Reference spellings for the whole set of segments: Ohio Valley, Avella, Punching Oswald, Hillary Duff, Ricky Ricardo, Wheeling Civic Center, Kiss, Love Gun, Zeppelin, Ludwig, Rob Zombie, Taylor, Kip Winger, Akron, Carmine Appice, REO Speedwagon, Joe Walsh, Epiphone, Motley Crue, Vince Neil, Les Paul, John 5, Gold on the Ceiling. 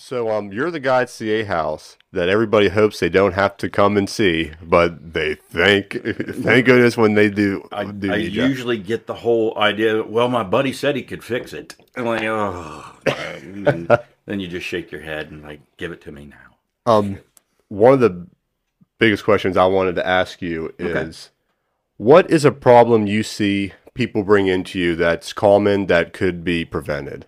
So you're the guy at CA House that everybody hopes they don't have to come and see, but they thank goodness when they do. I usually get the whole idea, well, my buddy said he could fix it. I'm like, oh. Then you just shake your head and like, give it to me now. One of the biggest questions I wanted to ask you is, what is a problem you see people bring into you that's common that could be prevented?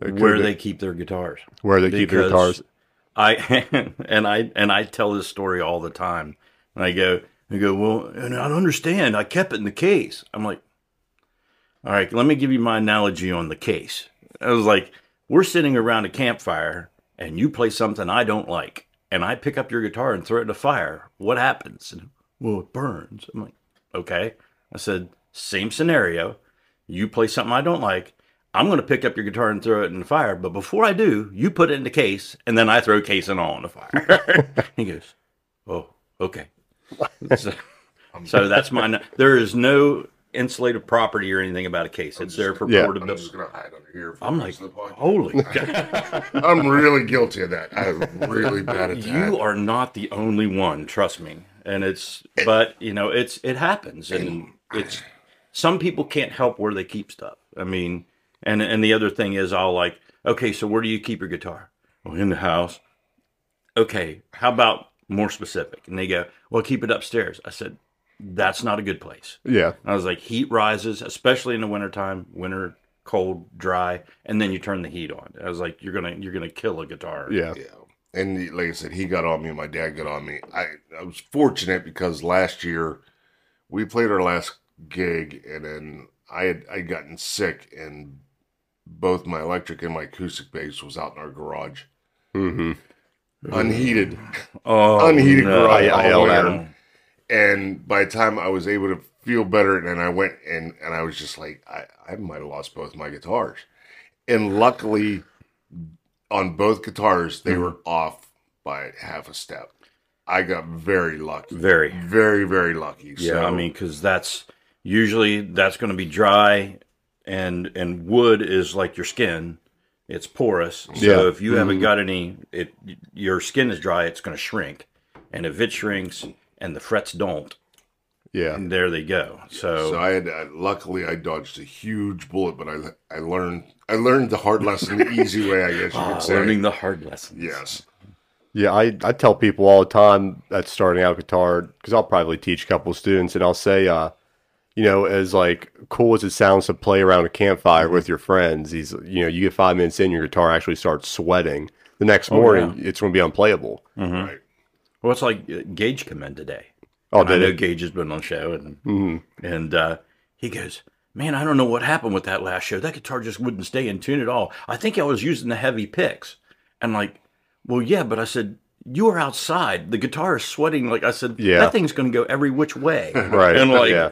Where they keep their guitars. Where they keep their guitars. I tell this story all the time. And I go, well, and I understand. I kept it in the case. I'm like, all right, let me give you my analogy on the case. I was like, we're sitting around a campfire and you play something I don't like. And I pick up your guitar and throw it in the fire. What happens? And, well, it burns. I'm like, okay. I said, same scenario. You play something I don't like. I'm going to pick up your guitar and throw it in the fire. But before I do, you put it in the case, and then I throw case and all in the fire. He goes, oh, okay. So that's mine. There is no insulative property or anything about a case. It's there for portability. I'm just going to hide under here. I'm like, holy God. I'm really guilty of that. I'm really bad at that. You are not the only one, trust me. And it happens. And it's, some people can't help where they keep stuff. I mean... And the other thing is I'll like, okay, so where do you keep your guitar? Well, in the house. Okay, how about more specific? And they go, well, keep it upstairs. I said, that's not a good place. Yeah. And I was like, heat rises, especially in the wintertime, winter, cold, dry, and then you turn the heat on. I was like, you're gonna kill a guitar. Yeah. Yeah. And like I said, he got on me, my dad got on me. I was fortunate because last year we played our last gig and then I had gotten sick and both my electric and my acoustic bass was out in our garage. Mm-hmm. Unheated. Oh, unheated garage. I yelled at him. And by the time I was able to feel better, and I went and I was just like, I might have lost both my guitars. And luckily, on both guitars, they were off by half a step. I got very lucky. Very. Very, very lucky. Yeah, so, I mean, because that's... Usually that's going to be dry, and wood is like your skin; it's porous. So if you haven't got any, your skin is dry. It's going to shrink, and if it shrinks and the frets don't, and there they go. So I had luckily I dodged a huge bullet, but I learned the hard lesson the easy way, I guess you could say. Learning the hard lessons. Yes. Yeah, I tell people all the time that's starting out guitar because I'll probably teach a couple of students, and I'll say. You know, as like cool as it sounds to play around a campfire with your friends, you get 5 minutes in, your guitar actually starts sweating. The next morning, it's going to be unplayable. Mm-hmm. Right. Well, it's like Gage came in today. Oh, I know Gage has been on the show, and he goes, "Man, I don't know what happened with that last show. That guitar just wouldn't stay in tune at all. I think I was using the heavy picks." I'm like, "Well, yeah," but I said, "You are outside. The guitar is sweating." Like I said, that thing's going to go every which way, right? And like. Yeah.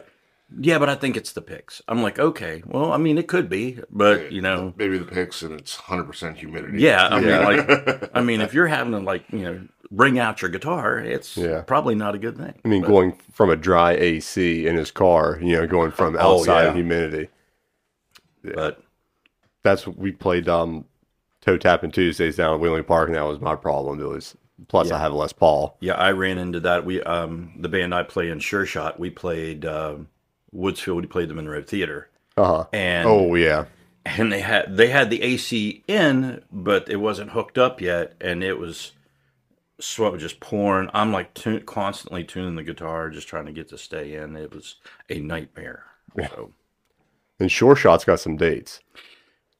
Yeah, but I think it's the picks. I'm like, okay, well, I mean, it could be, but you know, maybe the picks and it's 100% humidity. Yeah, I mean, like, if you're having to like, bring out your guitar, it's probably not a good thing. I mean, going from a dry AC in his car, going from outside humidity. Yeah. But that's what we played toe tapping Tuesdays down at Wheeling Park, and that was my problem. It was. Plus, I have Les Paul. Yeah, I ran into that. We the band I play in, Sure Shot, we played. Woodsfield, we played the Monroe Theater. And and they had the AC in, but it wasn't hooked up yet, and it was sweat just pouring. I'm like constantly tuning the guitar, just trying to get to stay in. It was a nightmare. Yeah. So. And Sure Shot's got some dates.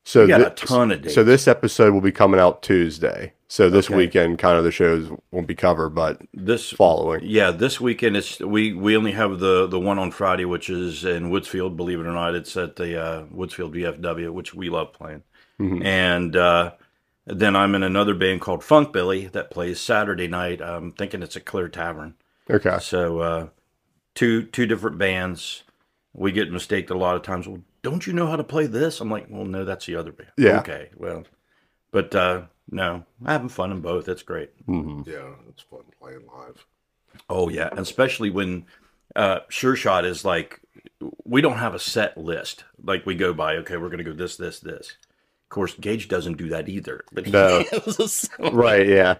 So we got a ton of dates. So this episode will be coming out Tuesday. So this weekend, kind of the shows won't be covered, but this following. Yeah, this weekend, we only have the one on Friday, which is in Woodsfield, believe it or not. It's at the Woodsfield VFW, which we love playing. Mm-hmm. And then I'm in another band called Funk Billy that plays Saturday night. I'm thinking it's a Clear Tavern. Okay. So two different bands. we get mistaked a lot of times. Well, don't you know how to play this? I'm like, well, no, that's the other band. Yeah. Okay. Well, but no, I'm having fun in both. It's great. Mm-hmm. Yeah, it's fun playing live. Oh, yeah. And especially when Sure Shot is like, we don't have a set list. Like, we go by, okay, we're going to go this, this, this. Of course, Gage doesn't do that either. But he handles us so right, yeah.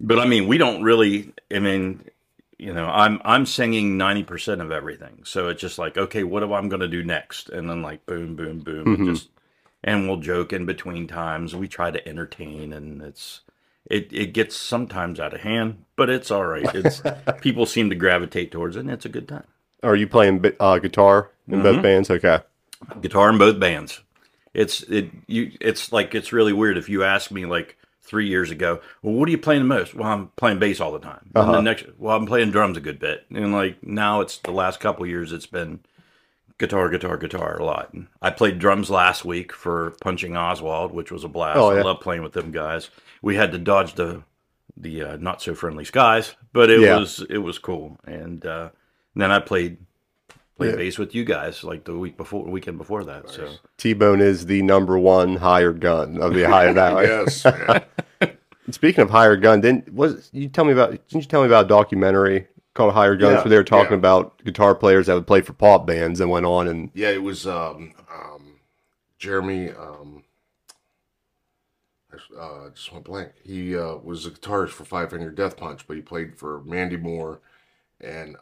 But, I mean, we don't really, I mean, you know, I'm singing 90% of everything. So it's just like, okay, what am I going to do next? And then, like, boom, boom, boom. Mm-hmm. And we'll joke in between times. We try to entertain, and it gets sometimes out of hand, but it's all right. It's people seem to gravitate towards it, and it's a good time. Are you playing guitar in both bands? Okay, guitar in both bands. It's really weird. If you ask me like 3 years ago, well, what are you playing the most? Well, I'm playing bass all the time. And the next, well, I'm playing drums a good bit. And like now, it's the last couple of years, it's been guitar a lot. I played drums last week for Punching Oswald, which was a blast. Oh, yeah. I love playing with them guys. We had to dodge the not so friendly skies, but it was cool. And then I played bass with you guys like the weekend before that. Nice. So T-Bone is the #1 hired gun of the Ohio Valley. Yes. Speaking of hired gun, didn't you tell me about a documentary called Higher Guns, where they were talking about guitar players that would play for pop bands and went on and... Yeah, it was Jeremy... I just went blank. He was a guitarist for Five Finger Death Punch, but he played for Mandy Moore and...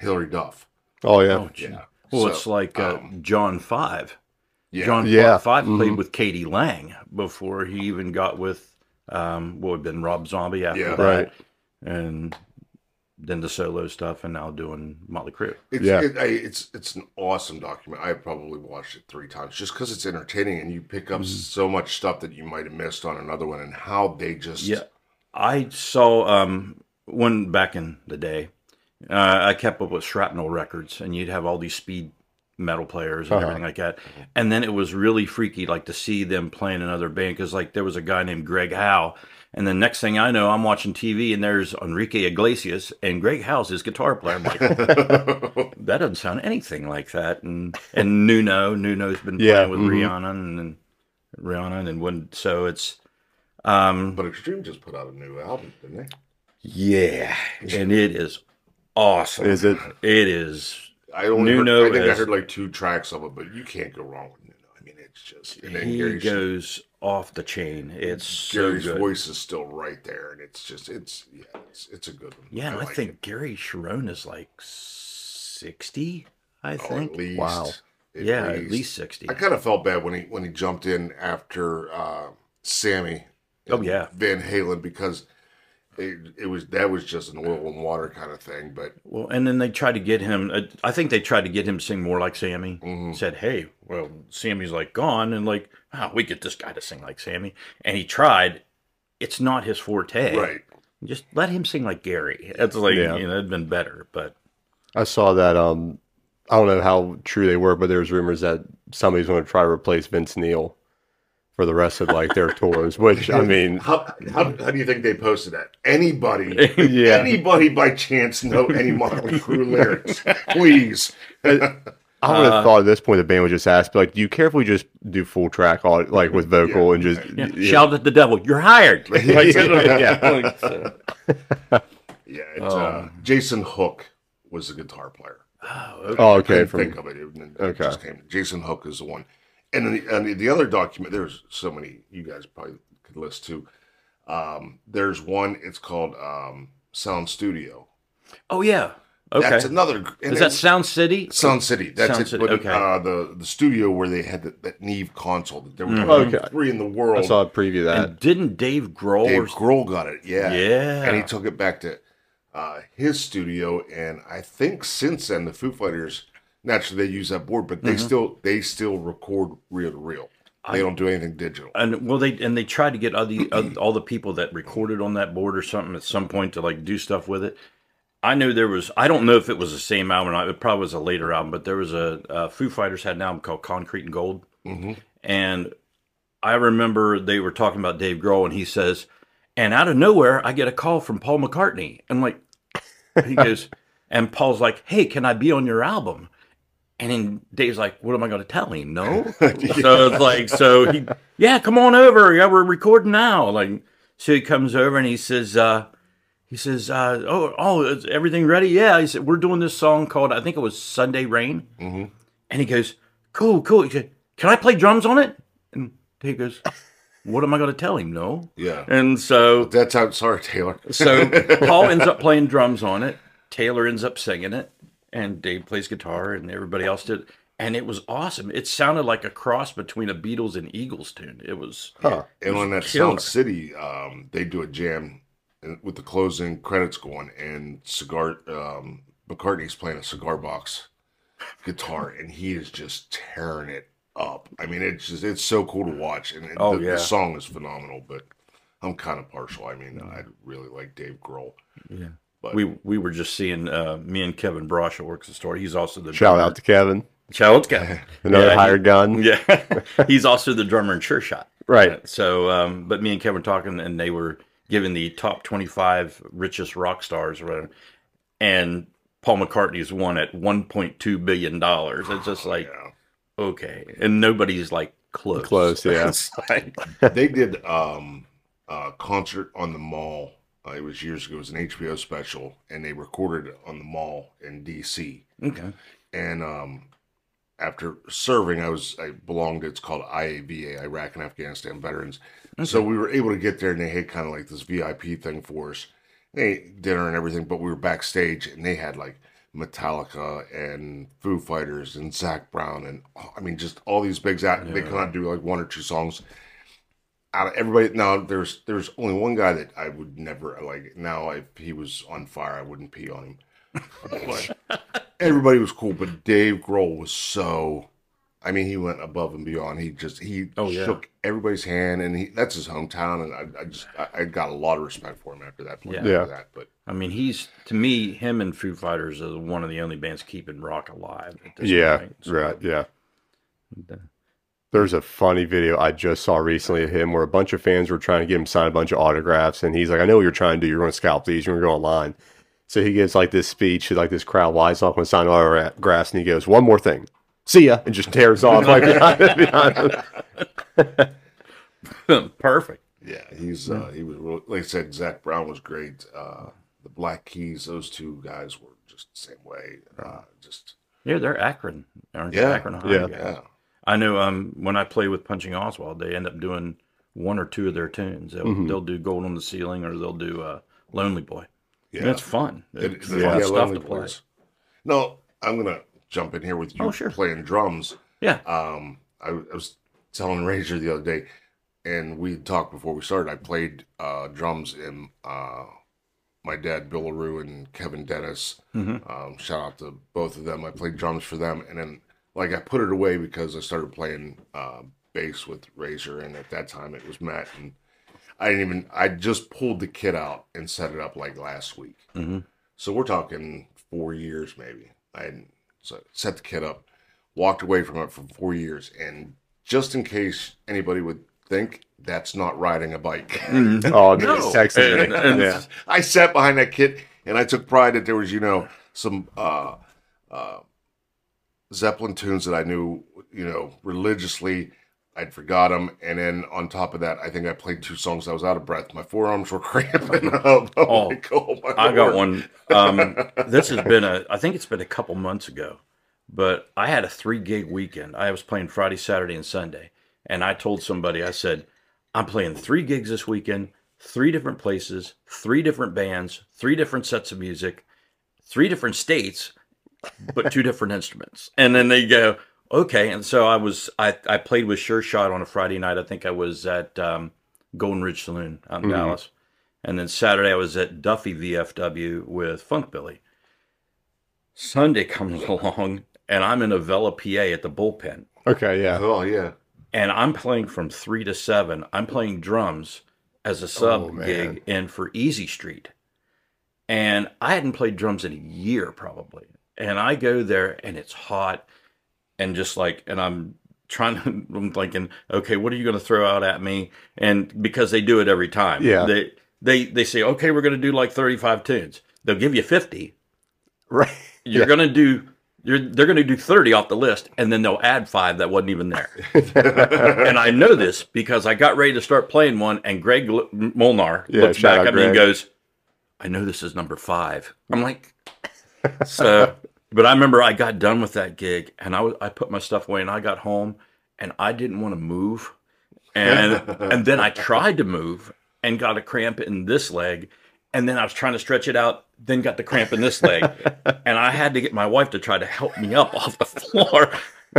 Hillary Duff. Oh, yeah. Oh, yeah. Well, so, it's like John 5. Yeah. John 5 played with Katie Lang before he even got with... what would have been Rob Zombie after that, right. And then the solo stuff, and now doing Motley Crue. It's an awesome document. I probably watched it 3 times just because it's entertaining, and you pick up so much stuff that you might have missed on another one, and how they just... Yeah, I saw one back in the day. I kept up with Shrapnel Records, and you'd have all these speed metal players and everything like that, and then it was really freaky like to see them playing another band, because like there was a guy named Greg Howe, and the next thing I know I'm watching TV and there's Enrique Iglesias and Greg Howe's his guitar player. I'm like, that doesn't sound anything like that. And Nuno's been playing with Rihanna and Rihanna and when, so it's but Extreme just put out a new album, didn't they? Yeah, and it is awesome. Is it? It is. I think I heard like 2 tracks of it, but you can't go wrong with Nuno. I mean, it's just... He goes off the chain. It's Gary's so good. Voice is still right there, and it's just, it's a good one. Yeah, I think it. Gary Sharon is like 60, I think. At least. Wow. At least 60. I kind of felt bad when he jumped in after Sammy. Oh, yeah. Van Halen, because... It was just an oil and water kind of thing, but well, and then they tried to get him. I think they tried to get him to sing more like Sammy. Mm-hmm. Said, "Hey, well, Sammy's like gone, and like, oh, we get this guy to sing like Sammy." And he tried. It's not his forte, right? Just let him sing like Gary. That's like you know, it'd been better. But I saw that. I don't know how true they were, but there was rumors that somebody's going to try to replace Vince Neil for the rest of like their tours, which I mean, how do you think they posted that? Anybody by chance know any Motley Crue lyrics? Please. I would have thought at this point the band would just ask, like, do you care if we just do full track on, like with vocal and just shout at the devil? You're hired. Like, it's, Jason Hook was a guitar player. Jason Hook is the one. And then the other document, there's so many you guys probably could list too. There's one, it's called Sound Studio. Oh, yeah. Okay. That's another. Is that Sound City? Sound City. That's Sound City. But, okay. The studio where they had that Neve console. That there were 3 in the world. I saw a preview of that. And didn't Dave Grohl got it, yeah. Yeah. And he took it back to his studio. And I think since then, the Foo Fighters... Naturally, they use that board, but they still record reel to reel. They don't do anything digital. And well, they tried to get all the people that recorded on that board or something at some point to like do stuff with it. I know there was. I don't know if it was the same album or not. It probably was a later album, but there was a Foo Fighters had an album called Concrete and Gold, and I remember they were talking about Dave Grohl, and he says, "And out of nowhere, I get a call from Paul McCartney," and like he goes. And Paul's like, hey, can I be on your album? And then Dave's like, what am I going to tell him? No. Yeah. So it's like, so he, yeah, come on over. Yeah, we're recording now. Like, so he comes over and he says, oh, is everything ready? Yeah. He said, we're doing this song called, I think it was Sunday Rain. Mm-hmm. And he goes, cool. He said, can I play drums on it? And Dave goes, what am I going to tell him? No. Yeah. And so. That's out. Sorry, Taylor. So Paul ends up playing drums on it. Taylor ends up singing it. And Dave plays guitar, and everybody else did. And it was awesome. It sounded like a cross between a Beatles and Eagles tune. It was And on that killer. Sound City, they do a jam with the closing credits going, and McCartney's playing a cigar box guitar, and he is just tearing it up. I mean, it's so cool to watch, and the song is phenomenal. But I'm kind of partial. I mean, I really like Dave Grohl. Yeah. But we were just seeing me and Kevin Brosha works the store. He's also the drummer. Out to Kevin. Shout out to Kevin. Another hired gun. Yeah. He's also the drummer in Sure Shot. Right. So, but me and Kevin talking, and they were giving the top 25 richest rock stars or whatever. And Paul McCartney's won at $1.2 billion. It's just like, okay. And nobody's like close. Close, yeah. Like, they did a concert on the mall. It was years ago. It was an HBO special, and they recorded it on the mall in D.C. Okay. And after serving, I belonged to, it's called IAVA, Iraq and Afghanistan Veterans. Okay. So we were able to get there, and they had kind of like this VIP thing for us. They ate dinner and everything, but we were backstage, and they had like Metallica and Foo Fighters and Zac Brown and, I mean, just all these bigs out. Yeah. They could not do like one or two songs. Out of everybody, now there's only one guy that I would never like. Now, if he was on fire, I wouldn't pee on him. But everybody was cool, but Dave Grohl was so. I mean, he went above and beyond. He shook everybody's hand, and that's his hometown, and I got a lot of respect for him after that. But I mean, he's to me, him and Foo Fighters are one of the only bands keeping rock alive. At this point. So, right. Yeah. There's a funny video I just saw recently of him where a bunch of fans were trying to get him to sign a bunch of autographs. And he's like, I know what you're trying to do. You're going to scalp these. You're going to go online. So he gives like this speech. Like this crowd wise off when sign autographs. And he goes, one more thing. See ya. And just tears off. Like behind. Perfect. Yeah. He was really, like I said, Zac Brown was great. The Black Keys, those two guys were just the same way. They're Akron. Aren't they? Akron, Ohio. Yeah. I know when I play with Punching Oswald, they end up doing one or two of their tunes. They'll do Gold on the Ceiling, or they'll do Lonely Boy. Yeah. And it's fun. It's fun stuff to play. No, I'm going to jump in here with you playing drums. Yeah. I was telling Razor the other day, and we talked before we started. I played drums in my dad, Bill LaRue, and Kevin Dennis. Mm-hmm. Shout out to both of them. I played drums for them, and then like, I put it away because I started playing bass with Razor, and at that time it was Matt. And I just pulled the kit out and set it up like last week. Mm-hmm. So we're talking 4 years maybe. So set the kit up, walked away from it for 4 years. And just in case anybody would think that's not riding a bike. Mm-hmm. Oh, no. That's sexy. And I sat behind that kit, and I took pride that there was, some... Zeppelin tunes that I knew, religiously. I'd forgot them, and then on top of that, I think I played two songs. I was out of breath. My forearms were cramping up. I got one. This has been I think it's been a couple months ago, but I had a 3-gig weekend. I was playing Friday, Saturday, and Sunday, and I told somebody, I said, I'm playing 3 gigs this weekend, 3 different places, 3 different bands, 3 different sets of music, 3 different states. But 2 different instruments. And then they go, okay. And so I played with Sure Shot on a Friday night. I think I was at Golden Ridge Saloon out in Dallas. And then Saturday I was at Duffy VFW with Funk Billy. Sunday comes along, and I'm in Avella, PA at the bullpen. Okay, yeah. Oh, yeah. And I'm playing from 3 to 7. I'm playing drums as a sub-gig in for Easy Street. And I hadn't played drums in a year probably. And I go there, and it's hot, and just like, and I'm thinking, okay, what are you going to throw out at me? And because they do it every time. Yeah. They say, okay, we're going to do like 35 tunes. They'll give you 50. Right. You're going to do... They're going to do 30 off the list, and then they'll add 5 that wasn't even there. And I know this because I got ready to start playing one, and Greg Molnar looks back at me and goes, I know this is number 5. I'm like, so. But I remember I got done with that gig, and I put my stuff away, and I got home, and I didn't want to move. And then I tried to move and got a cramp in this leg. And then I was trying to stretch it out, then got the cramp in this leg. And I had to get my wife to try to help me up off the floor.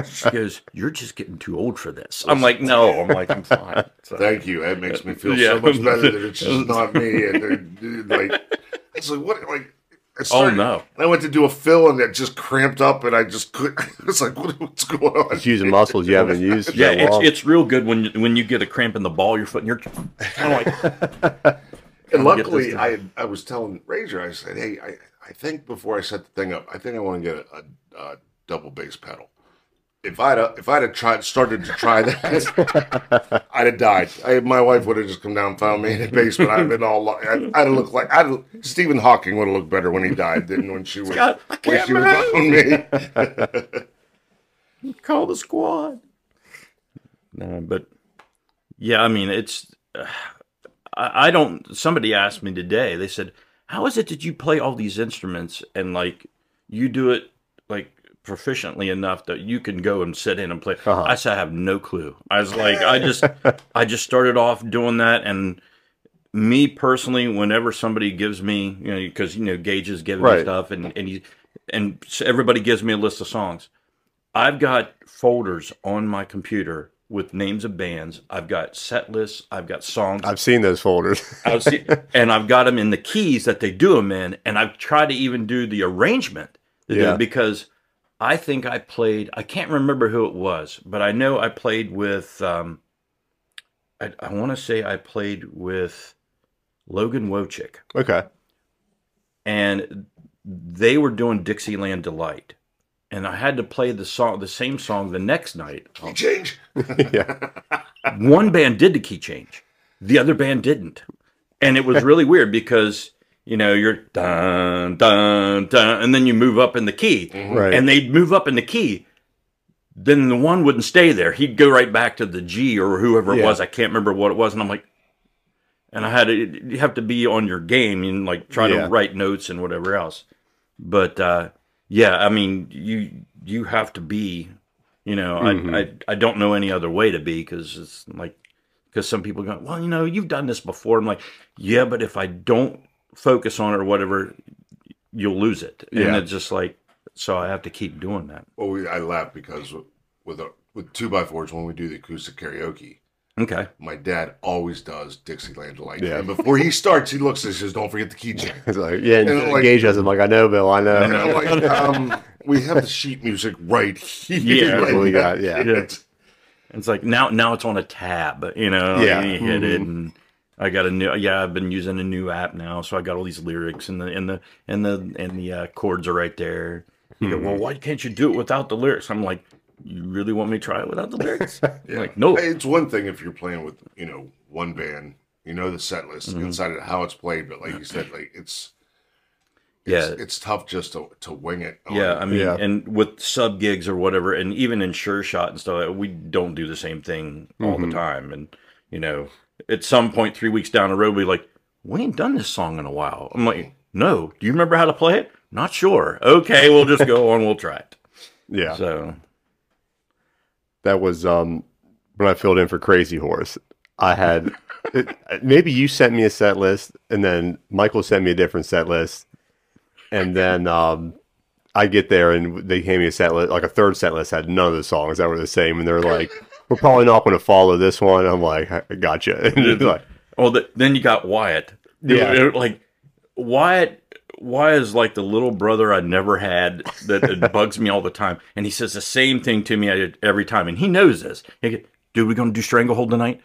She goes, you're just getting too old for this. I'm like, no. I'm like, I'm fine. So, thank you. That makes me feel so much better that it's just not me. And like, it's like, what? Like, I went to do a fill and it just cramped up and I just couldn't. It's like, what's going on? It's using muscles you haven't used. Yeah, it's real good when you get a cramp in the ball of your foot and you're kind of like... And luckily, I was telling Razor, I said, hey, I think before I set the thing up, I think I want to get a double bass pedal. If I'd have started to try that, I'd have died. My wife would have just come down and found me in the basement. I'd have been all... Stephen Hawking would have looked better when he died than when she was found me. Call the squad. No, but... Yeah, I mean, it's... I don't, somebody asked me today, they said, how is it that you play all these instruments and like you do it like proficiently enough that you can go and sit in and play? Uh-huh. I said, I have no clue. I was like, I just started off doing that. And me personally, whenever somebody gives me, you know, cause you know, Gage is giving me stuff and everybody gives me a list of songs. I've got folders on my computer with names of bands. I've got set lists. I've got songs. I've seen those folders. And I've got them in the keys that they do them in. And I've tried to even do the arrangement because I think I played, I can't remember who it was, but I know I played with, I want to say I played with Logan Wojcik. Okay. And they were doing Dixieland Delight. And I had to play the same song the next night. Key change. One band did the key change. The other band didn't. And it was really weird because, you know, you're dun, dun, dun, and then you move up in the key. Mm-hmm. Right. And they'd move up in the key. Then the one wouldn't stay there. He'd go right back to the G or whoever it was. I can't remember what it was. And I'm like, and I had to, you have to be on your game and like try to write notes and whatever else. But, yeah, I mean, you have to be, you know, mm-hmm. I don't know any other way to be because it's like, because some people go, well, you know, you've done this before. I'm like, yeah, but if I don't focus on it or whatever, you'll lose it. Yeah. And it's just like, so I have to keep doing that. Well, I laugh because with 2x4s, when we do the acoustic karaoke, okay, my dad always does Dixieland Delight. Yeah. And before he starts, he looks and says, don't forget the key change. Like, yeah, and like, Gage has him like, I know, Bill, I know. And I'm like, we have the sheet music right here. Yeah, right we got, yeah. It's like, now it's on a tab, you know? Yeah. And you hit it, and I got I've been using a new app now, so I got all these lyrics, and the chords are right there. You go, well, why can't you do it without the lyrics? I'm like, you really want me to try it without the lyrics? Yeah. Like, no. Hey, it's one thing if you're playing with, you know, one band, you know the set list inside of how it's played, but like you said, like it's tough just to wing it. Yeah, I mean, and with sub gigs or whatever, and even in Sure Shot and stuff, we don't do the same thing all the time. And you know, at some point 3 weeks down the road, we're like, we ain't done this song in a while. I'm like, no, do you remember how to play it? Not sure. Okay, we'll just go on. We'll try it. Yeah. So. That was when I filled in for Crazy Horse. I had maybe you sent me a set list, and then Michael sent me a different set list, and then I get there and they hand me a set list, like a third set list had none of the songs that were the same, and they're like, "We're probably not going to follow this one." I'm like, "I gotcha." And like, well, then you got Wyatt. Why is like the little brother I never had that bugs me all the time, and he says the same thing to me every time, and he knows this. He goes, dude, we gonna do Stranglehold tonight,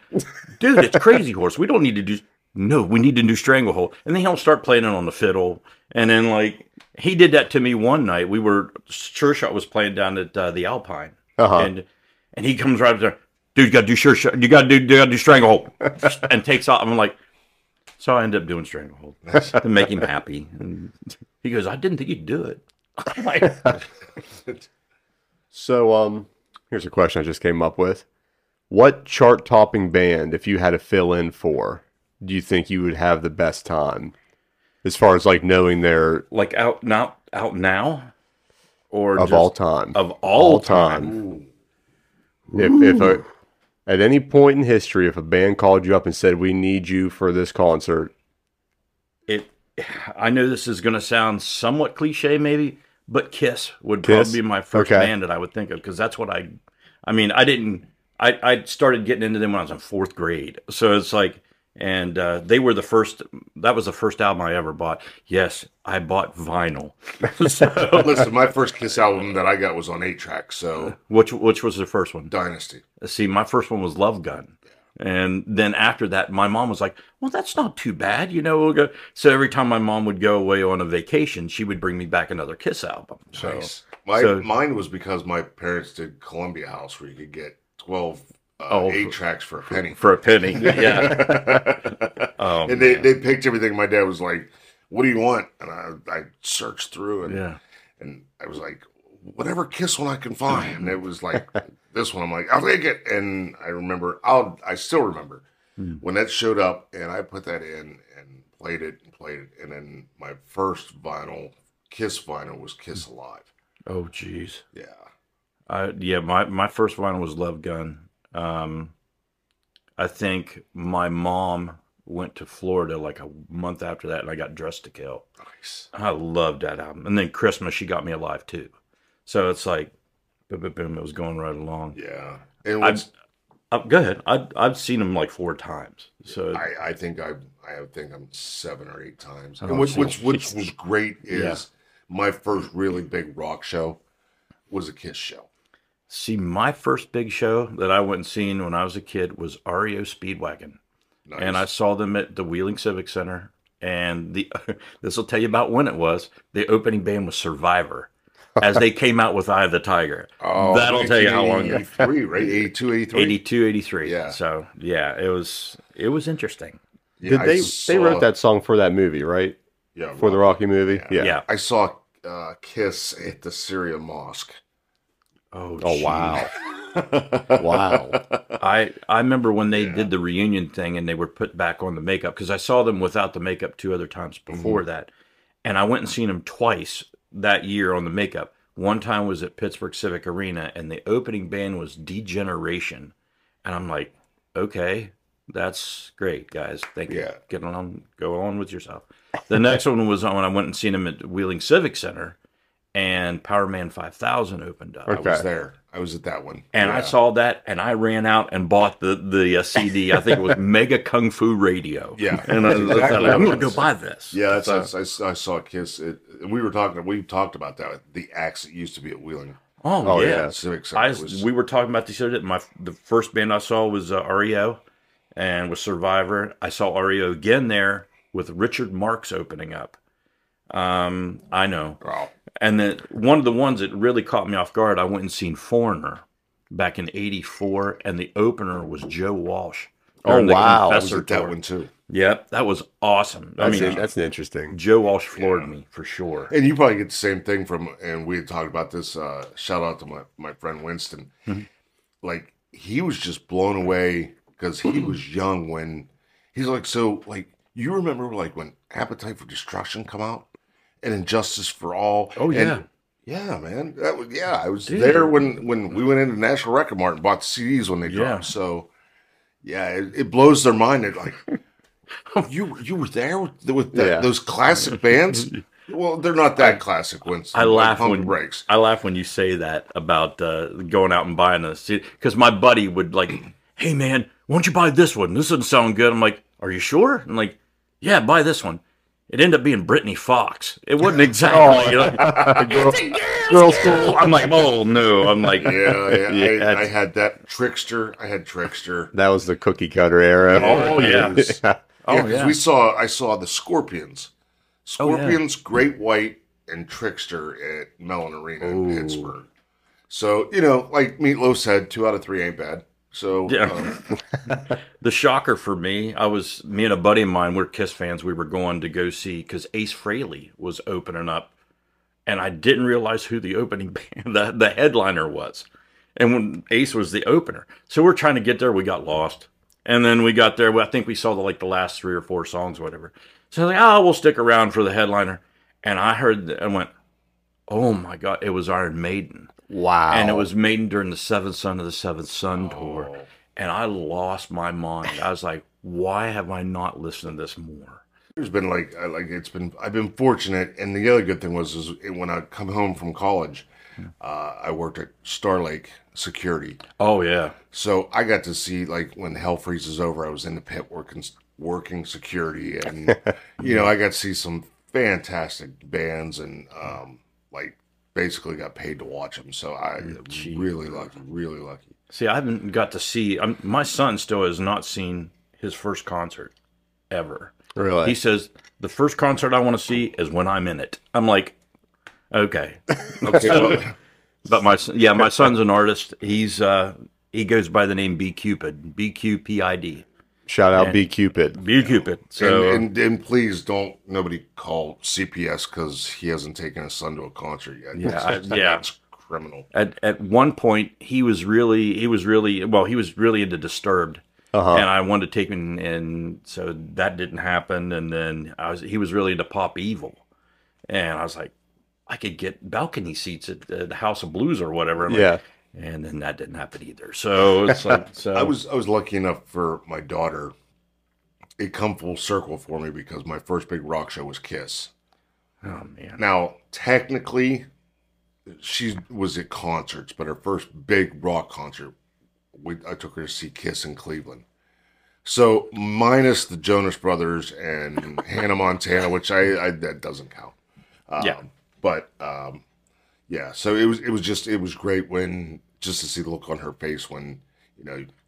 dude? It's Crazy Horse. We don't need to do. No, we need to do Stranglehold, and then he'll start playing it on the fiddle, and then like he did that to me one night. We were Sure Shot was playing down at the Alpine, and he comes right up there, dude. You gotta do Sure Shot. You gotta do Stranglehold, and takes off. I'm like. So I ended up doing Stranglehold to make him happy. And he goes, I didn't think you'd do it. So here's a question I just came up with. What chart-topping band, if you had to fill in for, do you think you would have the best time? As far as like knowing their... Like out now? Or of all time. Of all time. Ooh. If at any point in history, if a band called you up and said, we need you for this concert... I know this is going to sound somewhat cliche maybe, but Kiss would probably be my first band that I would think of. Because that's what I mean, I didn't... I started getting into them when I was in fourth grade. So it's like... And they were the first, that was the first album I ever bought. Yes, I bought vinyl. So, listen, my first Kiss album that I got was on 8-track. So which was the first one? Dynasty. See, my first one was Love Gun. And then after that, my mom was like, well, that's not too bad. You know, we'll go. So every time my mom would go away on a vacation, she would bring me back another Kiss album. So, nice. Mine was because my parents did Columbia House where you could get 12 eight tracks for a penny. For a penny, yeah. And they picked everything. My dad was like, what do you want? And I searched through and I was like, whatever Kiss one I can find. And it was like, this one. I'm like, I'll take it. And I remember, I still remember when that showed up and I put that in and played it. And then my first vinyl, Kiss vinyl, was Kiss Alive. Oh, jeez. Yeah. My first vinyl was Love Gun. I think my mom went to Florida like a month after that and I got Dressed to Kill. Nice. I loved that album. And then Christmas, she got me Alive too. So it's like, boom, boom, boom, it was going right along. Yeah. Go ahead. I've seen them like 4 times. So I think I'm 7 or 8 times. And which was great is my first really big rock show was a Kiss show. See, my first big show that I went and seen when I was a kid was REO Speedwagon. Nice. And I saw them at the Wheeling Civic Center. And this will tell you about when it was. The opening band was Survivor, as they came out with Eye of the Tiger. Oh, that'll tell you how long ago. 83, right? 82, 83? 82, 83. Yeah. So, yeah, it was interesting. Yeah, they wrote that song for that movie, right? Yeah. For the Rocky movie? Yeah. Yeah. I saw Kiss at the Syria Mosque. Oh wow. Wow. I remember when they did the reunion thing and they were put back on the makeup, because I saw them without the makeup 2 other times before that. And I went and seen them twice that year on the makeup. One time was at Pittsburgh Civic Arena and the opening band was Degeneration. And I'm like, okay, that's great, guys. Thank you. Get on, go on with yourself. The next one was when I went and seen them at Wheeling Civic Center. And Power Man 5000 opened up. Okay. I was there. I was at that one. And I saw that, and I ran out and bought the CD. I think it was Mega Kung Fu Radio. Yeah. And I was like, I'm going to go buy this. Yeah, I saw Kiss. We talked about that, the acts that used to be at Wheeling. Oh yeah. Civic Center. We were talking about this other day. The first band I saw was REO and was Survivor. I saw REO again there with Richard Marx opening up. I know. Wow. And then one of the ones that really caught me off guard, I went and seen Foreigner back in 84, and the opener was Joe Walsh. Oh, wow. I was at that one, too. Yeah, that was awesome. That's interesting. Joe Walsh floored me, for sure. And you probably get the same thing from, and we had talked about this, shout out to my friend Winston. Like, he was just blown away, because he was young when, he's like, so, like, you remember, like, when Appetite for Destruction come out? And Injustice for All. Oh, yeah. Yeah, man. That was, I was there when we went into National Record Mart and bought the CDs when they dropped. So, yeah, it blows their mind. They're like, you were there with those classic bands? Well, they're not that classic ones. I laugh when you say that about going out and buying a CD. Because my buddy would like, hey, man, why don't you buy this one? This doesn't sound good. I'm like, are you sure? I'm like, yeah, buy this one. It ended up being Britney Fox. It wasn't exactly girl school. I'm like, oh no. I'm like, yeah. I had that Trickster. That was the cookie cutter era. Oh yeah. I saw the Scorpions. Great White, and Trickster at Mellon Arena in Pittsburgh. So you know, like Meatloaf said, 2 out of 3 ain't bad. So the shocker for me, me and a buddy of mine, we're Kiss fans. We were going to go see, because Ace Frehley was opening up and I didn't realize who the opening band, the headliner was. And when Ace was the opener. So we're trying to get there. We got lost. And then we got there. I think we saw the last 3 or 4 songs, whatever. So I was like, we'll stick around for the headliner. And I heard, I went, oh my God, it was Iron Maiden. Wow. And it was Maiden during the Seventh Son of the Seventh Son tour. And I lost my mind. I was like, why have I not listened to this more? There's been I've been fortunate. And the other good thing was when I come home from college, I worked at Starlake Security. Oh, yeah. So I got to see, when Hell Freezes Over, I was in the pit working security. And, I got to see some fantastic bands and, basically got paid to watch them. So I'm really lucky, really lucky. See, I haven't got to see... my son still has not seen his first concert ever. Really? He says, the first concert I want to see is when I'm in it. I'm like... Okay. But my son's an artist. He's he goes by the name B Cupid, BQPID. Shout out B Cupid. B Cupid. So and please don't nobody call CPS because he hasn't taken his son to a concert yet. Yeah, that's criminal. At one point he was really into Disturbed. Uh-huh. And I wanted to take him, and so that didn't happen. And then he was really into Pop Evil, and I was like, I could get balcony seats at the House of Blues or whatever. And then that didn't happen either. So it's I was lucky enough for my daughter. It come full circle for me because my first big rock show was Kiss. Oh man! Now technically, she was at concerts, but her first big rock concert, I took her to see Kiss in Cleveland. So minus the Jonas Brothers and Hannah Montana, which I that doesn't count. So it was great when just to see the look on her face when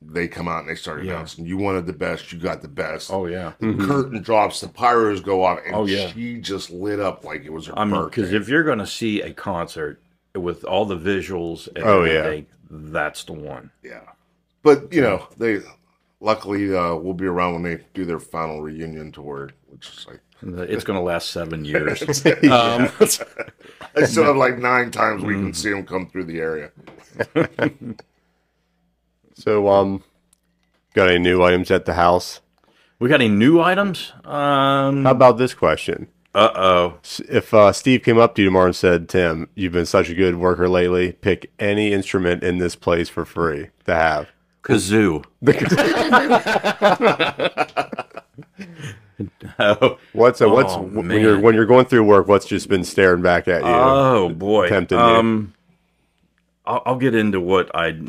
they come out and they start announcing you wanted the best, you got the best. Oh yeah, the curtain drops, the pyros go off, and she just lit up like it was her birthday. Because if you're going to see a concert with all the visuals, and that's the one. Yeah, but they luckily will be around when they do their final reunion tour, which is it's going to last 7 years. I still have 9 times we can see them come through the area. So, got any new items at the house? We got any new items? How about this question? Uh-oh. If Steve came up to you tomorrow and said, Tim, you've been such a good worker lately, pick any instrument in this place for free to have. Kazoo. No. When you're going through work, what's just been staring back at you? Oh boy, tempting you. I'll get into what I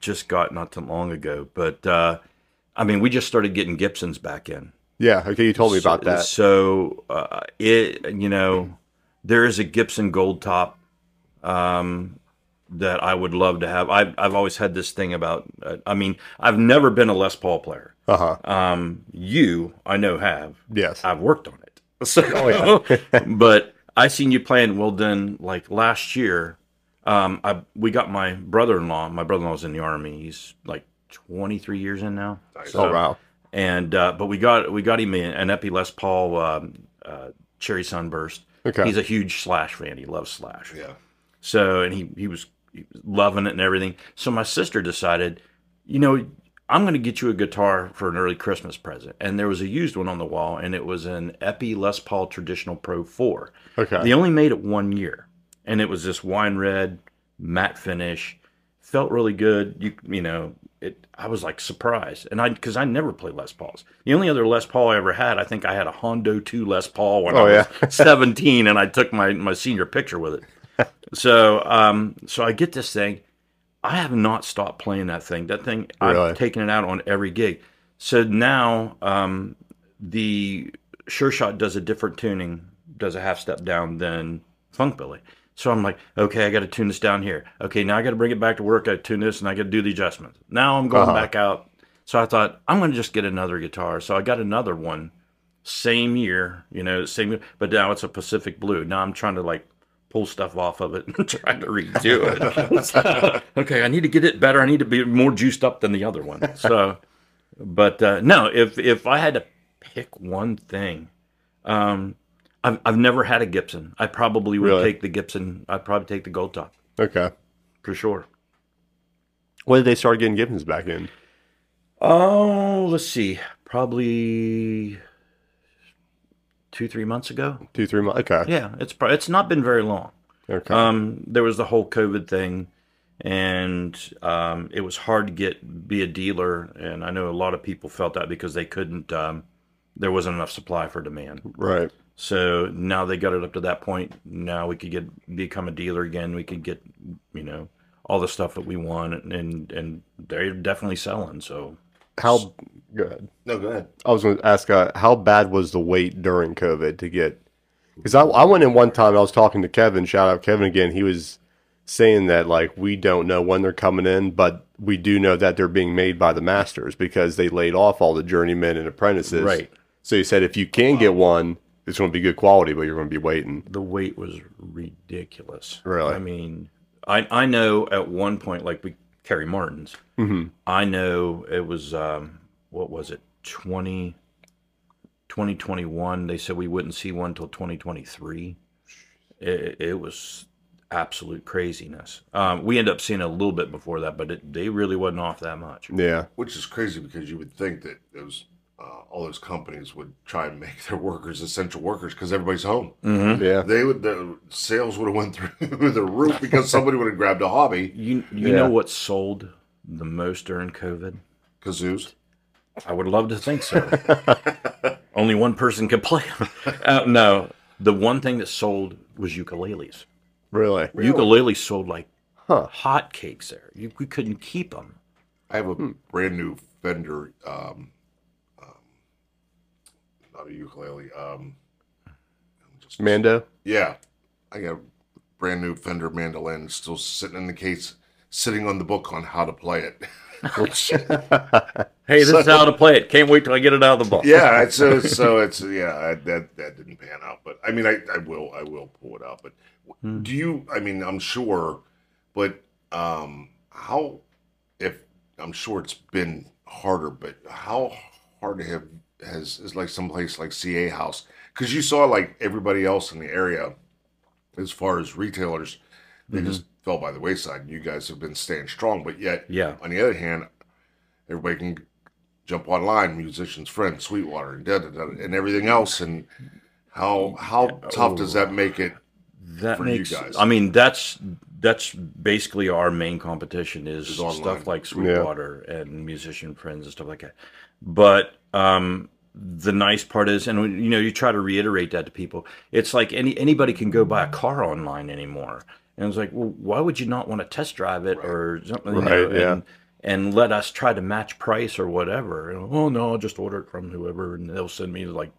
just got not too long ago, but we just started getting Gibsons back in. Yeah, okay, you told me about that. So there is a Gibson Gold Top that I would love to have. I've always had this thing about. I've never been a Les Paul player. I know have. Yes. I've worked on it. So, but I seen you playing. Well, then, last year, we got my brother-in-law. My brother-in-law's in the Army. He's 23 years in now. Nice. So, oh wow! And but we got him an Epi Les Paul Cherry Sunburst. Okay. He's a huge Slash fan. He loves Slash. Yeah. So and he was loving it and everything. So my sister decided, I'm going to get you a guitar for an early Christmas present. And there was a used one on the wall, and it was an Epi Les Paul Traditional Pro 4. Okay. They only made it one year, and it was this wine red matte finish. Felt really good. I was surprised, and because I never played Les Pauls. The only other Les Paul I ever had, I think I had a Hondo 2 Les Paul when I was 17, and I took my senior picture with it. So, I get this thing. I have not stopped playing that thing. That thing, really? I've taken it out on every gig. So now the Sure Shot does a different tuning, does a half step down than Funk Billy. So I'm like, okay, I got to tune this down here. Okay, now I got to bring it back to work. I tune this, and I got to do the adjustments. Now I'm going back out. So I thought, I'm going to just get another guitar. So I got another one, same year, but now it's a Pacific Blue. Now I'm trying to, pull stuff off of it and try to redo it. So, okay, I need to get it better. I need to be more juiced up than the other one. So, but no, if I had to pick one thing, I've never had a Gibson. I probably would take the Gibson. I'd probably take the Gold Top. Okay. For sure. When did they start getting Gibsons back in? Oh, let's see. Probably 2-3 months ago. 2-3 months. Okay. Yeah, it's not been very long. Okay. There was the whole COVID thing, and it was hard to be a dealer, and I know a lot of people felt that because they couldn't. There wasn't enough supply for demand. Right. So now they got it up to that point. Now we could become a dealer again. We could get all the stuff that we want, and they're definitely selling. So how good? No, go ahead. I was going to ask how bad was the wait during COVID to get? Because I went in one time. I was talking to Kevin. Shout out Kevin again. He was saying that like we don't know when they're coming in, but we do know that they're being made by the masters because they laid off all the journeymen and apprentices. Right. So he said if you can get one, it's going to be good quality, but you're going to be waiting. The wait was ridiculous. Really? I mean. I know at one point, like we Kerry Martin's, mm-hmm. I know it was, what was it, 2021. They said we wouldn't see one until 2023. It was absolute craziness. We ended up seeing it a little bit before that, but they really wasn't off that much. Yeah. Which is crazy because you would think that those, all those companies would try and make their workers essential workers because everybody's home. Mm-hmm. Yeah, the sales would have went through the roof because somebody would have grabbed a hobby. You know what sold the most during COVID? Kazoos. I would love to think so. Only one person could play them. No, the one thing that sold was ukuleles. Really? Ukuleles sold like hotcakes there. We couldn't keep them. I have a brand new Fender. A ukulele. Mando? Yeah. I got a brand new Fender mandolin still sitting in the case, sitting on the book on how to play it. Hey, this is how to play it. Can't wait till I get it out of the box. Yeah, that didn't pan out. But I mean, I will pull it out. But do you, I mean, I'm sure, but I'm sure it's been harder, but how hard to have is like someplace like CA House, because you saw like everybody else in the area as far as retailers, they just fell by the wayside. You guys have been staying strong, but yet on the other hand, everybody can jump online, Musician's Friend, Sweetwater, and and everything else. And how tough does that make it for you guys? I mean, that's basically our main competition is stuff like Sweetwater and Musician Friends and stuff like that. But the nice part is, and you try to reiterate that to people, it's like anybody can go buy a car online anymore. And it's like, well, why would you not want to test drive it or something? Right, and let us try to match price or whatever. And, oh, no, I'll just order it from whoever, and they'll send me like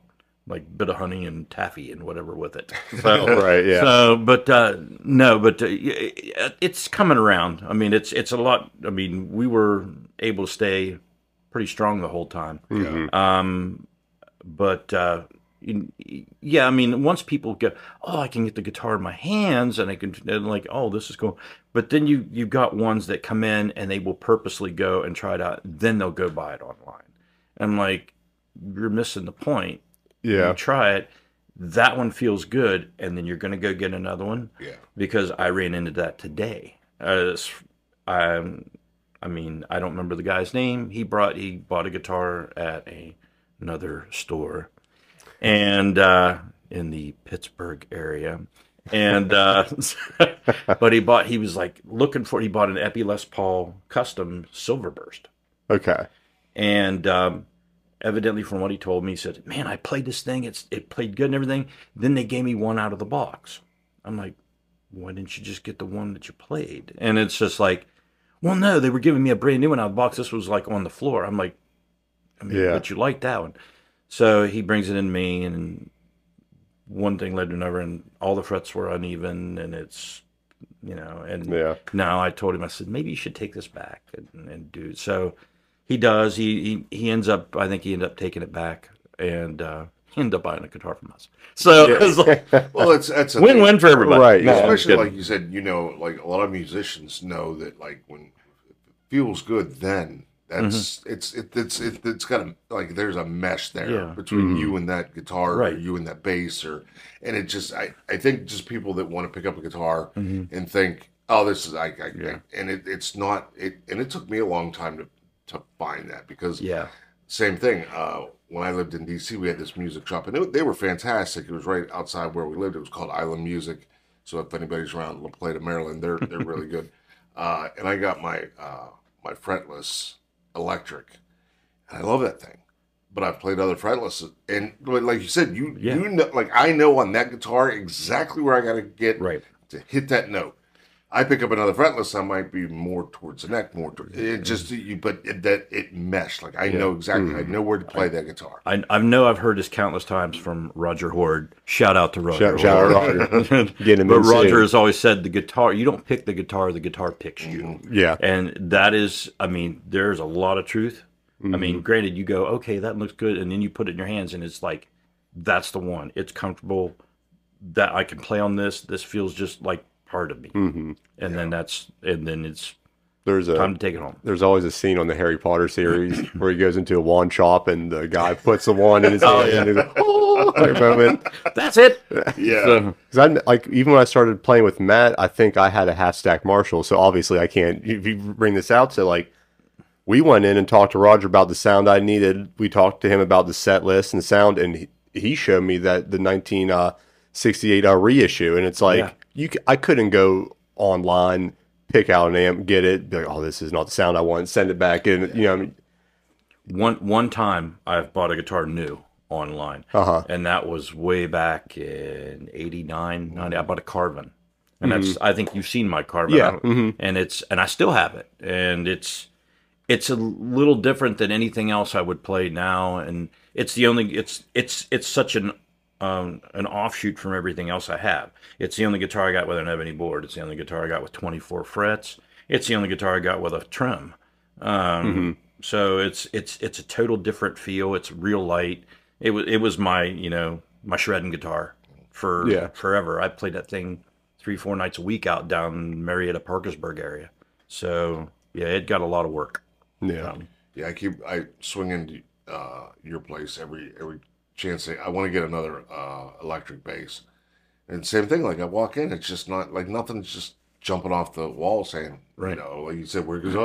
a bit of honey and taffy and whatever with it. So, it's coming around. I mean, it's a lot. I mean, we were able to stay pretty strong the whole time. Mm-hmm. I mean, once people go, oh, I can get the guitar in my hands and I can, and like, oh, this is cool. But then you've got ones that come in and they will purposely go and try to, then they'll go buy it online. And I'm like, you're missing the point. Yeah. You try it. That one feels good. And then you're going to go get another one. Yeah. Because I ran into that today. I mean, I don't remember the guy's name. He bought a guitar at another store, and in the Pittsburgh area, and but he was like looking for. He bought an Epi Les Paul Custom Silverburst. Okay, and evidently, from what he told me, he said, "Man, I played this thing. It played good and everything." Then they gave me one out of the box. I'm like, "Why didn't you just get the one that you played?" And it's just like, well, no, they were giving me a brand new one out of the box. This was like on the floor. I'm like, I mean, but you like that one. So he brings it in to me, and one thing led to another, and all the frets were uneven, and it's, now I told him, I said, maybe you should take this back and do. So he does. He ends up, I think he ended up taking it back, and he ended up buying a guitar from us. So it's like, well, it's a win-win for everybody. Right. No, especially like you said, like a lot of musicians know that like when it feels good, then That's it's got a, like, there's a mesh there between you and that guitar, or you and that bass, or, and it just, I think just people that want to pick up a guitar and think, oh, this is and it's not it, and it took me a long time to find that, because same thing. When I lived in DC, we had this music shop, and they were fantastic. It was right outside where we lived. It was called Island Music. So if anybody's around La Plata, Maryland, they're really good. And I got my my fretless electric, and I love that thing. But I've played other fretlesses, and like you said, you know, like, I know on that guitar exactly where I got to get to hit that note. I pick up another fretless, I might be more towards the neck, more towards it. Just you, but that it meshed. Like, I know exactly, I know where to play that guitar. I know I've heard this countless times from Roger Horde. Shout out to Roger. Shout out Roger. Get him. But Roger has always said the guitar. You don't pick the guitar picks you. Yeah, and that is, I mean, there's a lot of truth. I mean, granted, you go, okay, that looks good, and then you put it in your hands, and it's like, that's the one. It's comfortable. That I can play on this. This feels just like part of me, and then that's, and then it's, there's a time to take it home. There's always a scene on the Harry Potter series where he goes into a wand shop and the guy puts the wand in his hand and he's like, oh, like, moment. That's it. Yeah, because so, I like, even when I started playing with Matt, I think I had a half stack Marshall, so obviously I can't. If you bring this out, so like, we went in and talked to Roger about the sound I needed. We talked to him about the set list and sound, and he showed me that the 1968 reissue, and it's like. Yeah. I couldn't go online, pick out an amp, get it, be like, oh, this is not the sound I want, send it back in. You know what I mean? One time I bought a guitar new online, and that was way back in 89, 90. I bought a Carvin, and that's, I think you've seen my Carvin. Yeah. And it's, and I still have it, and it's a little different than anything else I would play now, and it's the only, it's such an offshoot from everything else I have. It's the only guitar I got with an ebony board. It's the only guitar I got with 24 frets. It's the only guitar I got with a trim. So it's a total different feel. It's real light. It was my, you know, my shredding guitar for forever. I played that thing 3-4 nights a week out down Marietta, Parkersburg area. So yeah, it got a lot of work. Yeah, I swing into your place every chance. I want to get another electric bass, and same thing, like, I walk in, it's just not like, nothing's just jumping off the wall saying, you know, like you said, we're just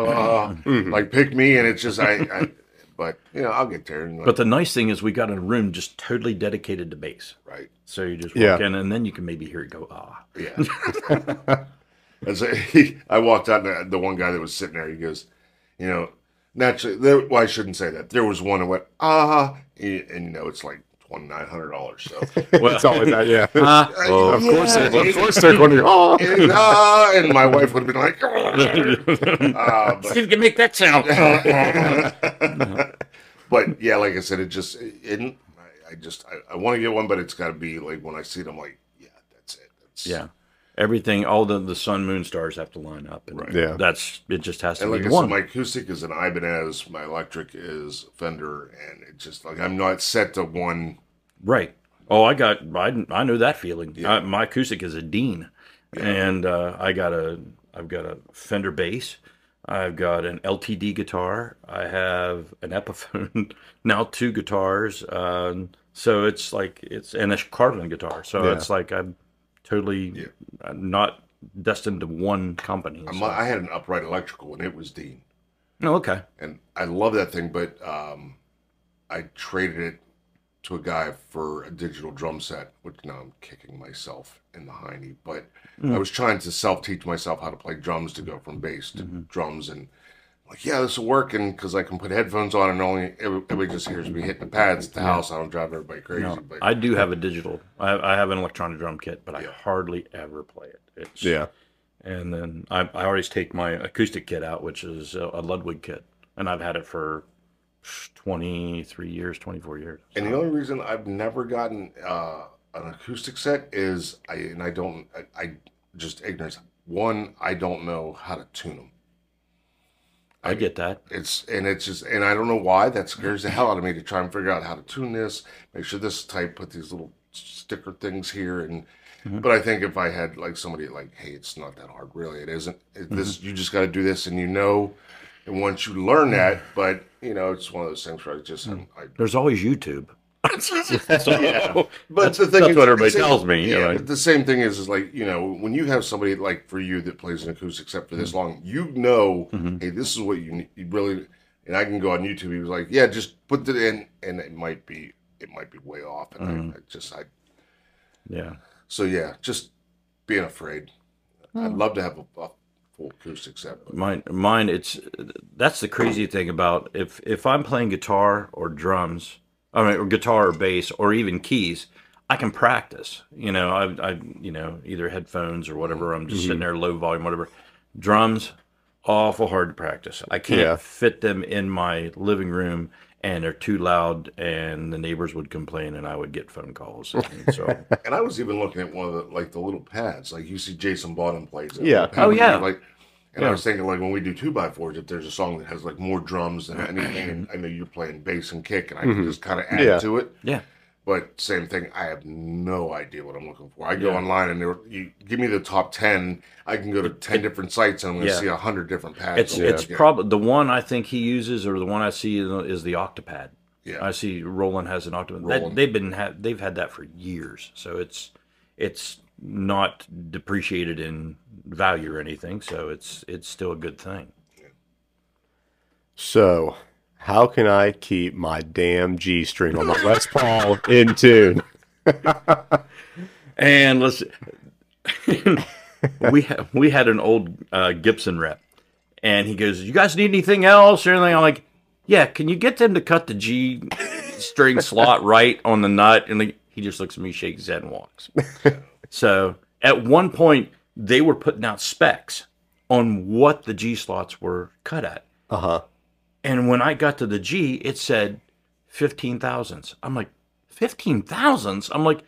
like, pick me, and it's just I but, you know, I'll get there. But the nice thing is we got a room just totally dedicated to bass, right? So you just walk in, and then you can maybe hear it go and so I walked out, and the one guy that was sitting there, he goes, you know, naturally, well, I shouldn't say that. There was one that went, and you know, it's like $2,900. So well, it's always that, of course they're going to go, and my wife would have been like, but, you can make that sound. But yeah, like I said, it just, I want to get one, but it's got to be like, when I see it, I'm like, yeah, that's it. That's, everything, all the sun, moon, stars have to line up. And that's, it just has to be like one. So my acoustic is an Ibanez, my electric is Fender, and it's just like, I'm not set to one. Right. Oh, I know that feeling. Yeah. My acoustic is a Dean, and I've got a Fender bass. I've got an LTD guitar. I have an Epiphone. Now 2 guitars. So it's like, and a Carvin guitar. So it's like, I'm totally not destined to one company. So. I had an upright electrical, and it was Dean. Oh, okay. And I love that thing, but I traded it to a guy for a digital drum set, which now I'm kicking myself in the hiney. But I was trying to self-teach myself how to play drums, to go from bass to drums, and I'm like, yeah, this will work, and because I can put headphones on, and only everybody just hears me hitting the pads at the house. I don't drive everybody crazy. No, but I do have a digital. I have an electronic drum kit, but I hardly ever play it. It's, and then I always take my acoustic kit out, which is a Ludwig kit, and I've had it for 23 years, 24 years. So. And the only reason I've never gotten an acoustic set is I ignorance. One, I don't know how to tune them. I get that. And I don't know why that scares the hell out of me, to try and figure out how to tune this, make sure this is tight, put these little sticker things here, and but I think if I had like somebody like, hey, it's not that hard, really, it isn't. This you just got to do this, and you know, And once you learn that, but you know, it's one of those things where I just there's always YouTube. But the thing is, what everybody tells me. Yeah, right? But the same thing is like, you know, when you have somebody like for you that plays an acoustic set for this long, you know, hey, this is what you need. You really, and I can go on YouTube. He was like, yeah, just put it in, and it might be way off, and I So yeah, just being afraid. I'd love to have a full acoustic set. But... Mine. It's that's the crazy thing about if I'm playing guitar or drums. I mean, or guitar or bass or even keys, I can practice. You know, I either headphones or whatever. I'm just sitting there, low volume, whatever. Drums, awful hard to practice. I can't fit them in my living room, and they're too loud, and the neighbors would complain, and I would get phone calls. And so, and I was even looking at one of the like the little pads, like you see Jason Bonham plays. Yeah. Oh yeah. Like, and I was thinking, like, when we do 2x4s, if there's a song that has, like, more drums than anything, and I know you're playing bass and kick, and I can just kind of add to it. Yeah. But same thing, I have no idea what I'm looking for. I go online, and you give me the top 10. I can go to 10 different sites, and I'm going to see 100 different pads. It's probably the one I think he uses, or the one I see is the Octopad. Yeah. I see Roland has an Octopad. They've had that for years, so it's not depreciated in value or anything, so it's still a good thing. Yeah. So, how can I keep my damn G string on my Les Paul in tune? And let's we had an old Gibson rep, and he goes, "You guys need anything else or anything?" I'm like, "Yeah, can you get them to cut the G string slot right on the nut?" And like, he just looks at me, shakes his head, and walks. So at one point, they were putting out specs on what the G slots were cut at. Uh-huh. And when I got to the G, it said 15 thousandths. I'm like, 15 thousandths? I'm like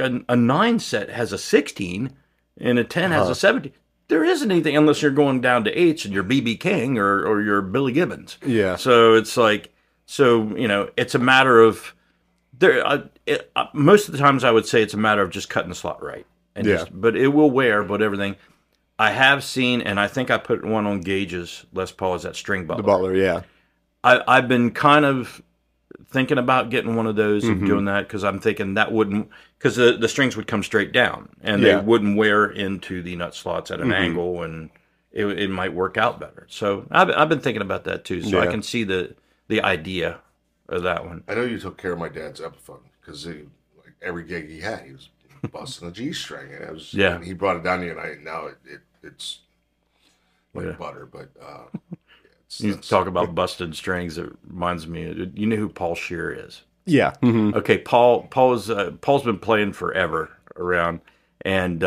a 9 set has a 16 and a 10 has a 17. There isn't anything unless you're going down to 8s and you're BB King or you're Billy Gibbons. Yeah. So it's like, so, you know, it's a matter of there. Most of the times I would say it's a matter of just cutting the slot right. And but it will wear, but everything. I have seen, and I think I put one on Gage's Les Paul, is that String Butler. The Butler, yeah. I've been kind of thinking about getting one of those and doing that, because I'm thinking that wouldn't, because the strings would come straight down, and they wouldn't wear into the nut slots at an angle, and it might work out better. So I've been thinking about that too, so I can see the idea of that one. I know you took care of my dad's Epiphone, because like, every gig he had, he was busting the G string, and it was and he brought it down here, and now it's like butter. But you talk about busted strings. It reminds me, you know who Paul Scheer is? Yeah. Okay, Paul's been playing forever around, and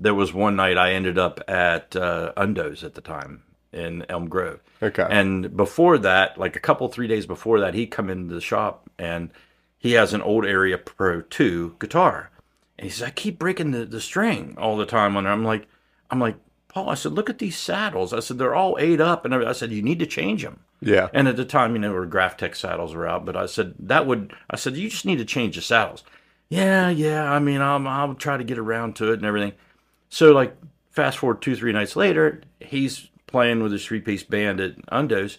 there was one night I ended up at Undo's at the time in Elm Grove. Okay, and before that, like a couple 3 days before that, he'd come into the shop and he has an old Area Pro 2 guitar. And he says, I keep breaking the string all the time on there. I'm like, Paul, I said, look at these saddles. I said, they're all ate up. And I said, you need to change them. Yeah. And at the time, you know, our GraphTech saddles were out. But I said, you just need to change the saddles. Yeah. I mean, I'll try to get around to it and everything. So, like, fast forward 2-3 nights later, he's playing with his 3-piece band at Undo's.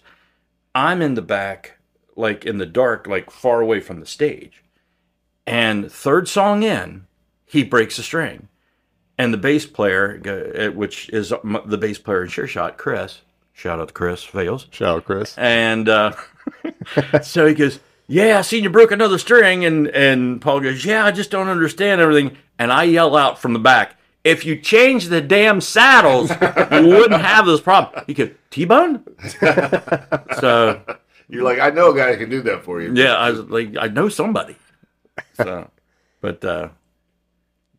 I'm in the back, like, in the dark, like, far away from the stage. And third song in, he breaks a string, and the bass player, which is the bass player in Sure Shot, Chris, shout out to Chris Vales. Shout out Chris. And so he goes, yeah, I seen you broke another string, and Paul goes, yeah, I just don't understand everything, and I yell out from the back, if you change the damn saddles, you wouldn't have this problem. He goes, T-Bone? So you're like, I know a guy that can do that for you. Yeah, I was like, I know somebody. So, but.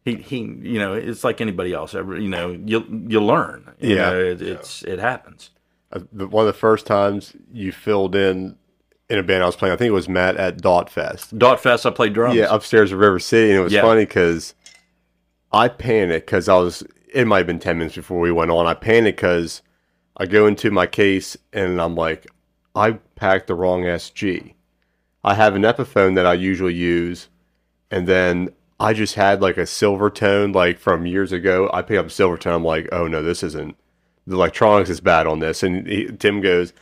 He, you know, it's like anybody else. You know, you learn. You know, it happens. One of the first times you filled in a band I was playing, I think it was Matt at Dotfest. Dotfest, I played drums. Yeah, upstairs at River City, and it was funny because I panicked because it might have been 10 minutes before we went on. I panicked because I go into my case and I'm like, I packed the wrong SG. I have an Epiphone that I usually use, and then I just had like a Silvertone, like from years ago. I picked up a Silvertone. I'm like, oh no, this isn't the electronics is bad on this. And Tim goes,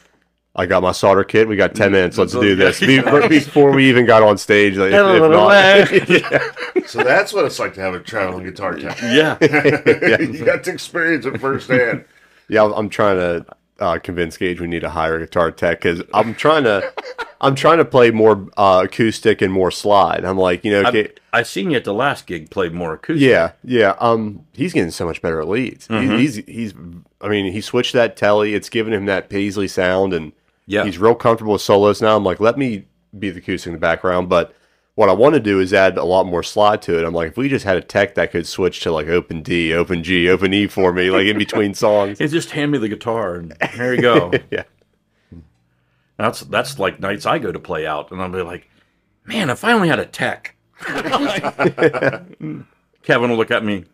I got my solder kit. We got 10 minutes. Let's do this. Before we even got on stage. Like, if not. So that's what it's like to have a traveling guitar tech. Yeah. You got to experience it firsthand. Yeah, I'm trying to convince Gage we need to hire a guitar tech because I'm trying to play more acoustic and more slide. I'm like, you know, I seen you at the last gig play more acoustic. Yeah. He's getting so much better at leads. Mm-hmm. He's I mean, he switched that Telly. It's given him that Paisley sound, and he's real comfortable with solos now. I'm like, let me be the acoustic in the background, but what I want to do is add a lot more slide to it. I'm like, if we just had a tech that could switch to like open D, open G, open E for me, like in between songs. It's just hand me the guitar and here you go. Yeah. That's like nights I go to play out, and I'll be like, man, if I only had a tech. Kevin will look at me.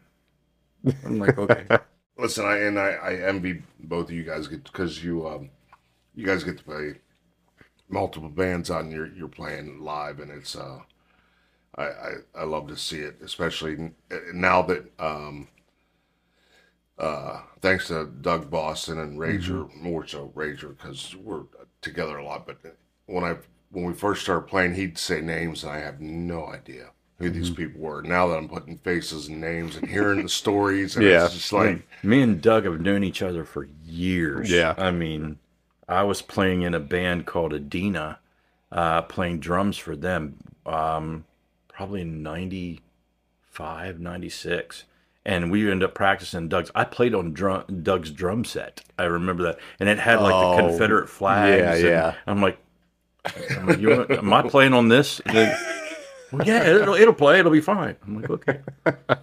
I'm like, okay. Listen, I envy both of you guys because you guys get to play multiple bands on you're playing live, and it's I love to see it, especially now that thanks to Doug Boston and Razor, more so Razor, because we're together a lot. But when we first started playing, he'd say names, and I have no idea who these people were. Now that I'm putting faces and names and hearing the stories, and it's just like... Me and Doug have known each other for years. Yeah. I mean, I was playing in a band called Adina, playing drums for them, probably in 95, 96. And we ended up practicing Doug's. I played on Doug's drum set. I remember that. And it had like the Confederate flags. Yeah. I'm like you want, am I playing on this? Then, well, yeah, it'll play. It'll be fine. I'm like, okay.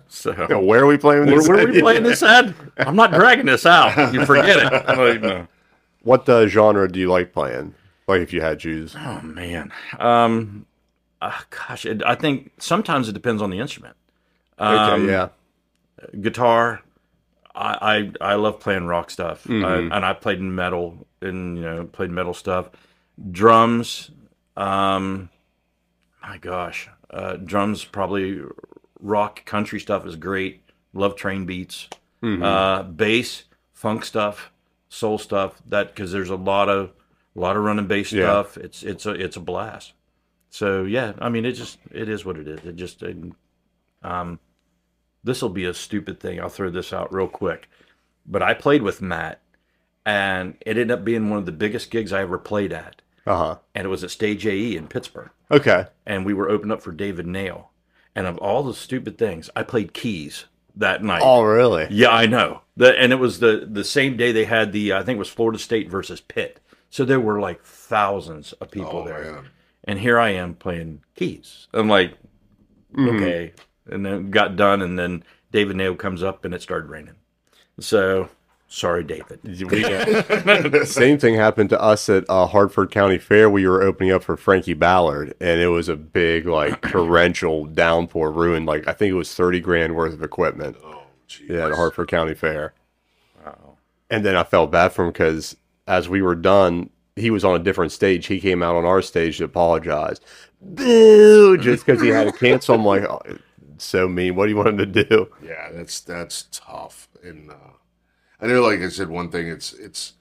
So where are we playing this? Where are we playing this at? I'm not dragging this out. You forget it. I don't even know. What genre do you like playing? Like if you had to choose. Oh, man. I think sometimes it depends on the instrument. Okay, yeah. Guitar, I love playing rock stuff, and I played metal and played metal stuff. Drums, my gosh, drums probably rock country stuff is great. Love train beats, bass, funk stuff, soul stuff. That because there's a lot of running bass stuff. It's a blast. So yeah, I mean it is what it is. It just This will be a stupid thing. I'll throw this out real quick. But I played with Matt, and it ended up being one of the biggest gigs I ever played at. And it was at Stage AE in Pittsburgh. Okay. And we were opened up for David Nail. And of all the stupid things, I played keys that night. Oh, really? Yeah, I know. And it was the same day they had I think it was Florida State versus Pitt. So there were like thousands of people there. Man. And here I am playing keys. I'm like, okay. And then got done, and then David Nail comes up, and it started raining. So, sorry, David. Same thing happened to us at Hartford County Fair. We were opening up for Frankie Ballard, and it was a big, like, torrential downpour, ruined, like, I think it was $30,000 worth of equipment. Oh, geez. Yeah, at Hartford County Fair. Wow. And then I felt bad for him because as we were done, he was on a different stage. He came out on our stage to apologize. Boo! Just because he had to cancel. I'm like... Oh, so mean. What do you want him to do? Yeah, that's tough. And I know, like I said, one thing. It's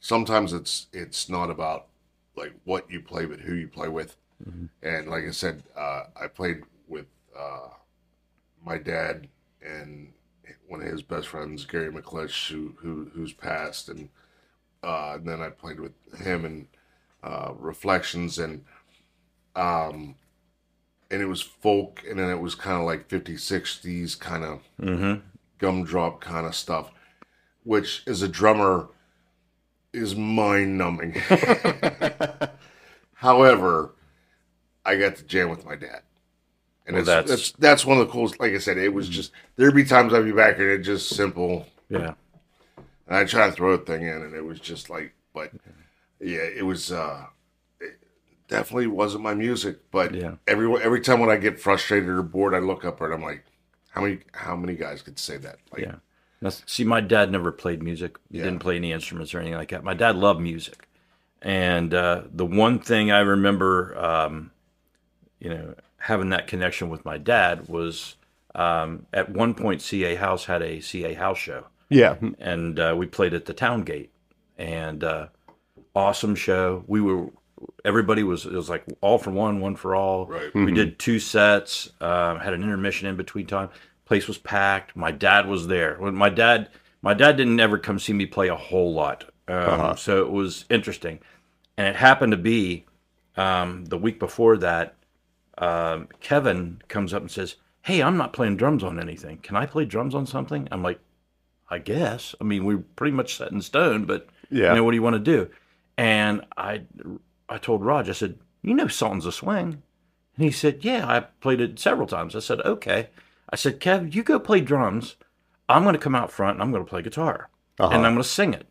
sometimes it's not about like what you play, but who you play with. And like I said, I played with my dad and one of his best friends, Gary McClish, who's passed, and then I played with him in Reflections, and it was folk, and then it was kind of like 50s, 60s kind of gumdrop kind of stuff, which as a drummer is mind-numbing. However, I got to jam with my dad. And well, that's one of the coolest. Like I said, it was just, there'd be times I'd be back and it's just simple. Yeah. And I tried to throw a thing in, and it was just like, but yeah, it was... Definitely wasn't my music, but every time when I get frustrated or bored, I look up and I'm like, how many guys could say that? Like, yeah. Now, see, my dad never played music. He didn't play any instruments or anything like that. My dad loved music, and the one thing I remember, having that connection with my dad was at one point, CA House had a CA House show, Yeah. And we played at the Town Gate, and awesome show. We were, everybody was, it was like all for one, one for all. Right. Mm-hmm. We did two sets, had an intermission in between time. Place was packed. My dad was there. When my dad didn't ever come see me play a whole lot. So it was interesting. And it happened to be the week before that, Kevin comes up and says, "Hey, I'm not playing drums on anything. Can I play drums on something?" I'm like, "I guess. I mean, we're pretty much set in stone, but yeah, you know, what do you want to do?" And I told Raj, I said, "You know, Songs of Swing." And he said, "Yeah, I played it several times." I said, "Okay." I said, "Kev, you go play drums. I'm going to come out front and I'm going to play guitar and I'm going to sing it."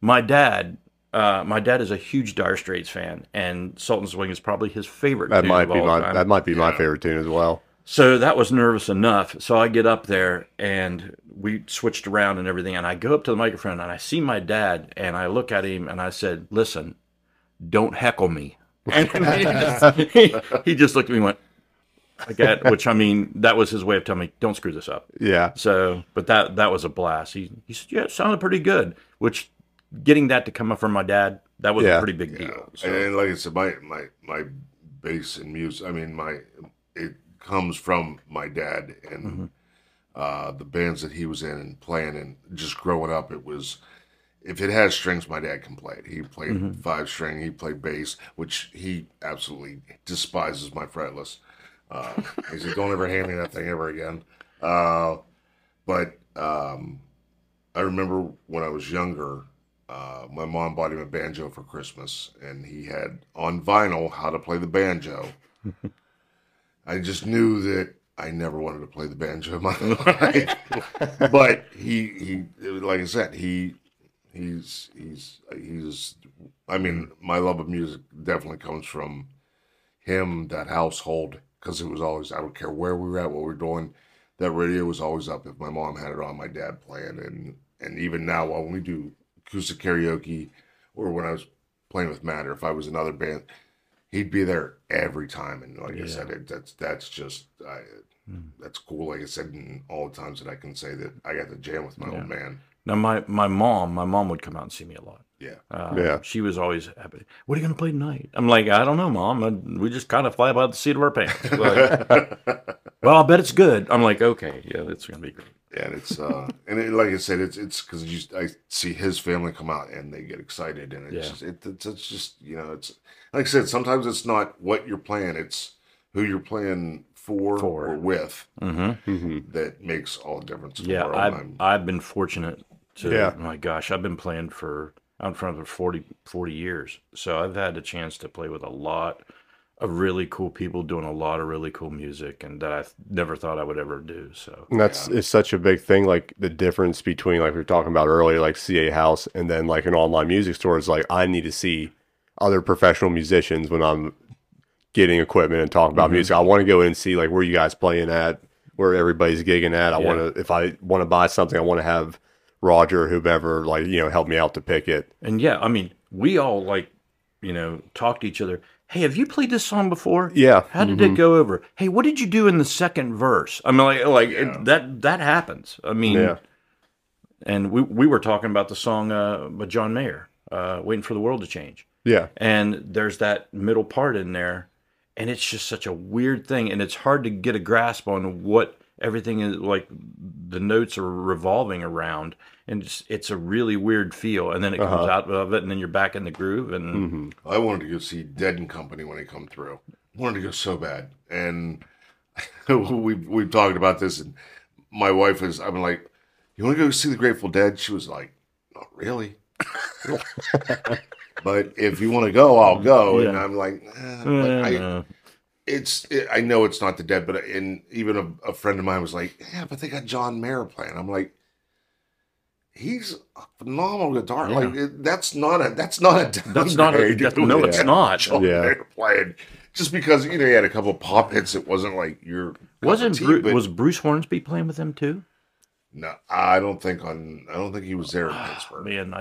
My dad is a huge Dire Straits fan, and Salt and Swing is probably his favorite tune of all time. That might be my favorite tune as well. So that was nervous enough. So I get up there, and we switched around and everything, and I go up to the microphone, and I see my dad, and I look at him, and I said, "Listen, don't heckle me." And he just looked at me and went, like that, which, I mean, that was his way of telling me, "Don't screw this up." Yeah. So, but that was a blast. He said, "Yeah, it sounded pretty good," which... Getting that to come up from my dad, that was a pretty big deal. So. And like I said, my bass and music, I mean, it comes from my dad and the bands that he was in and playing and just growing up. It was, if it had strings, my dad can play it. He played five string, he played bass, which he absolutely despises my fretless. He said, "Don't ever hand me that thing ever again." But I remember when I was younger, my mom bought him a banjo for Christmas, and he had on vinyl How to Play the Banjo. I just knew that I never wanted to play the banjo in my life. But he, like I said, he's. I mean, my love of music definitely comes from him, that household, because it was always, I don't care where we were at, what we were doing, that radio was always up. If my mom had it on, my dad playing, and even now when we do acoustic karaoke, or when I was playing with Matt, or if I was in another band, he'd be there every time. And like I said, that's cool. Like I said, in all the times that I can say that I got to jam with my old man. Now my mom would come out and see me a lot. Yeah, she was always happy. "What are you going to play tonight?" I'm like, "I don't know, Mom. We just kind of fly by the seat of our pants." Like, "Well, I'll bet it's good." I'm like, "Okay, yeah, it's going to be great." Yeah, and it's like I said, it's because I see his family come out and they get excited, and it's just, it's just, you know, it's like I said, sometimes it's not what you're playing, it's who you're playing for or with that makes all the difference. Yeah, I've been fortunate to. Yeah. My gosh, I've been playing for 40 years, so I've had a chance to play with a lot of really cool people doing a lot of really cool music, and that I never thought I would ever do. So, and it's such a big thing, like the difference between, like we were talking about earlier, like CA House and then like an online music store is like, I need to see other professional musicians when I'm getting equipment and talking about music. I want to go in and see like where you guys playing at, where everybody's gigging at. I want to, if I want to buy something, I want to have Roger, whoever, like, you know, help me out to pick it. And yeah, I mean, we all like, you know, talk to each other. "Hey, have you played this song before?" Yeah. "How did it go over?" "Hey, what did you do in the second verse?" I mean, that happens. I mean, and we were talking about the song by John Mayer, "Waiting for the World to Change." Yeah. And there's that middle part in there, and it's just such a weird thing, and it's hard to get a grasp on what everything is, like the notes are revolving around, and it's a really weird feel, and then it comes out of it, and then you're back in the groove. And I wanted to go see Dead and Company when they come through. I wanted to go so bad, and we've talked about this, and my wife is, I'm like, "You want to go see the Grateful Dead?" She was like, "Not really." "But if you want to go, I'll go." And I'm like, I know it's not the Dead, but even a friend of mine was like, "Yeah, but they got John Mayer playing." I'm like, "He's a phenomenal guitar." Yeah. Like that's not a John Mayer playing. Just because, you know, he had a couple of pop hits, it wasn't like your. Was Bruce Hornsby playing with them too? No, I don't think he was there in Pittsburgh.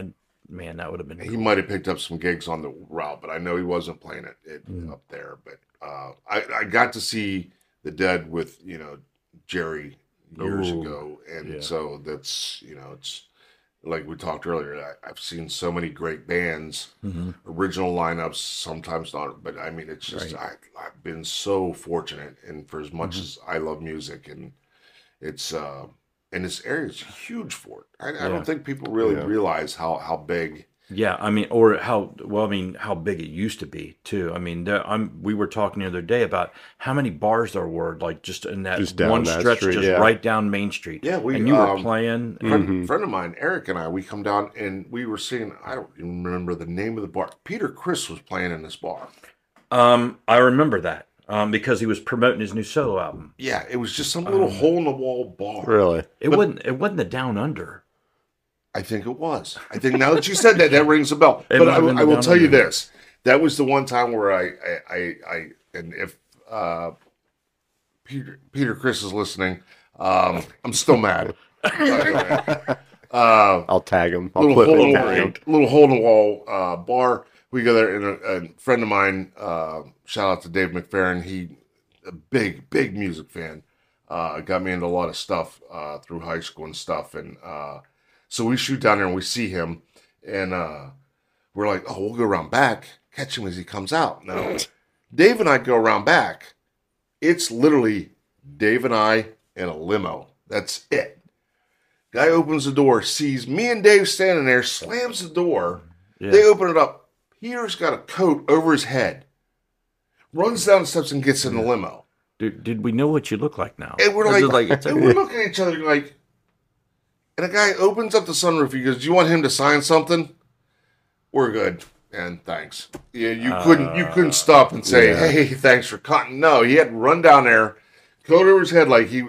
Man, that would have been. He might have picked up some gigs on the route, but I know he wasn't playing it up there. But I got to see the Dead with, you know, Jerry years ago. And so that's, you know, it's like we talked earlier, I've seen so many great bands, original lineups, sometimes not, but I mean, it's just, I've been so fortunate. And for as much as I love music, and it's, and this area is huge for it. I don't think people really realize how big. Yeah, I mean, or how, well, I mean, how big it used to be, too. I mean, we were talking the other day about how many bars there were, like, just in that just one that stretch, street, just right down Main Street. Yeah, we, and you were playing. A friend of mine, Eric, and I, we come down, and we were seeing, I don't even remember the name of the bar. Peter Criss was playing in this bar. I remember that, because he was promoting his new solo album. Yeah, it was just some little hole-in-the-wall bar. Really? It wasn't the Down Under. I think it was. I think now that you said that, that rings a bell. But I will tell you this. That was the one time where I and if Peter Criss is listening, I'm still mad. I'll tag him. I'll put it. Little hole-in-the-wall bar. We go there, and a friend of mine, shout out to Dave McFerrin. He, a big music fan, got me into a lot of stuff through high school and stuff, and so we shoot down there and we see him, and we're like, oh, we'll go around back, catch him as he comes out. Now, Dave and I go around back. It's literally Dave and I in a limo. That's it. Guy opens the door, sees me and Dave standing there, slams the door. Yeah. They open it up. Peter's got a coat over his head, runs down the steps and gets in the limo. Did we know what you look like now? And we're like and we're looking at each other like... And a guy opens up the sunroof. He goes, "Do you want him to sign something?" We're good, and thanks. Yeah, you couldn't stop and say, "Hey, thanks for cutting." No, he had to run down there, coat over his head, like he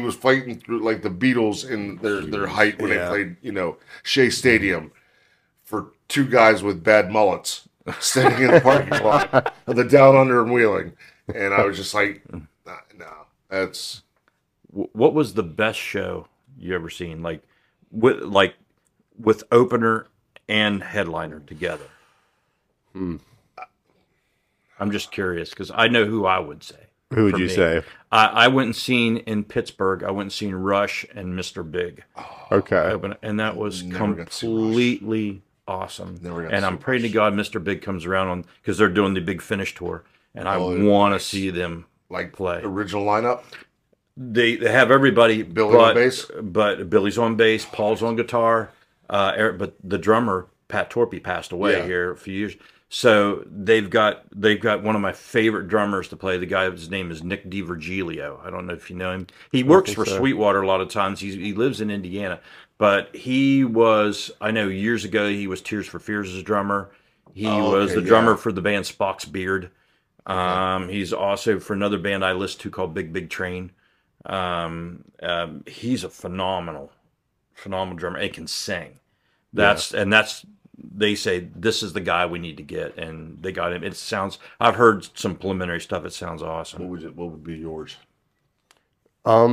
was fighting through like the Beatles in their height when they played, you know, Shea Stadium, for two guys with bad mullets standing in the parking lot of the Down Under and Wheeling. And I was just like, "No, that's." What was the best show you ever seen? With opener and headliner together. I'm just curious because I know who I would say. Who would you say? I went and seen in Pittsburgh. I went and seen Rush and Mr. Big. Oh, okay. Opener, and that was completely awesome. And I'm praying to God Mr. Big comes around on because they're doing the Big Finish tour, and I want to see them like play original lineup. They have everybody. Billy on bass, but Billy's on bass. Paul's on guitar. Eric, but the drummer Pat Torpy passed away here a few years. So they've got one of my favorite drummers to play. The guy, his name is Nick DiVirgilio. I don't know if you know him. He works for Sweetwater a lot of times. He lives in Indiana, but he was, I know years ago he was Tears for Fears' drummer. He was the drummer for the band Spock's Beard. He's also for another band I listen to called Big Train. He's a phenomenal drummer and can sing. They say this is the guy we need to get, and they got him. It sounds, I've heard some preliminary stuff. It sounds awesome. What would be yours? I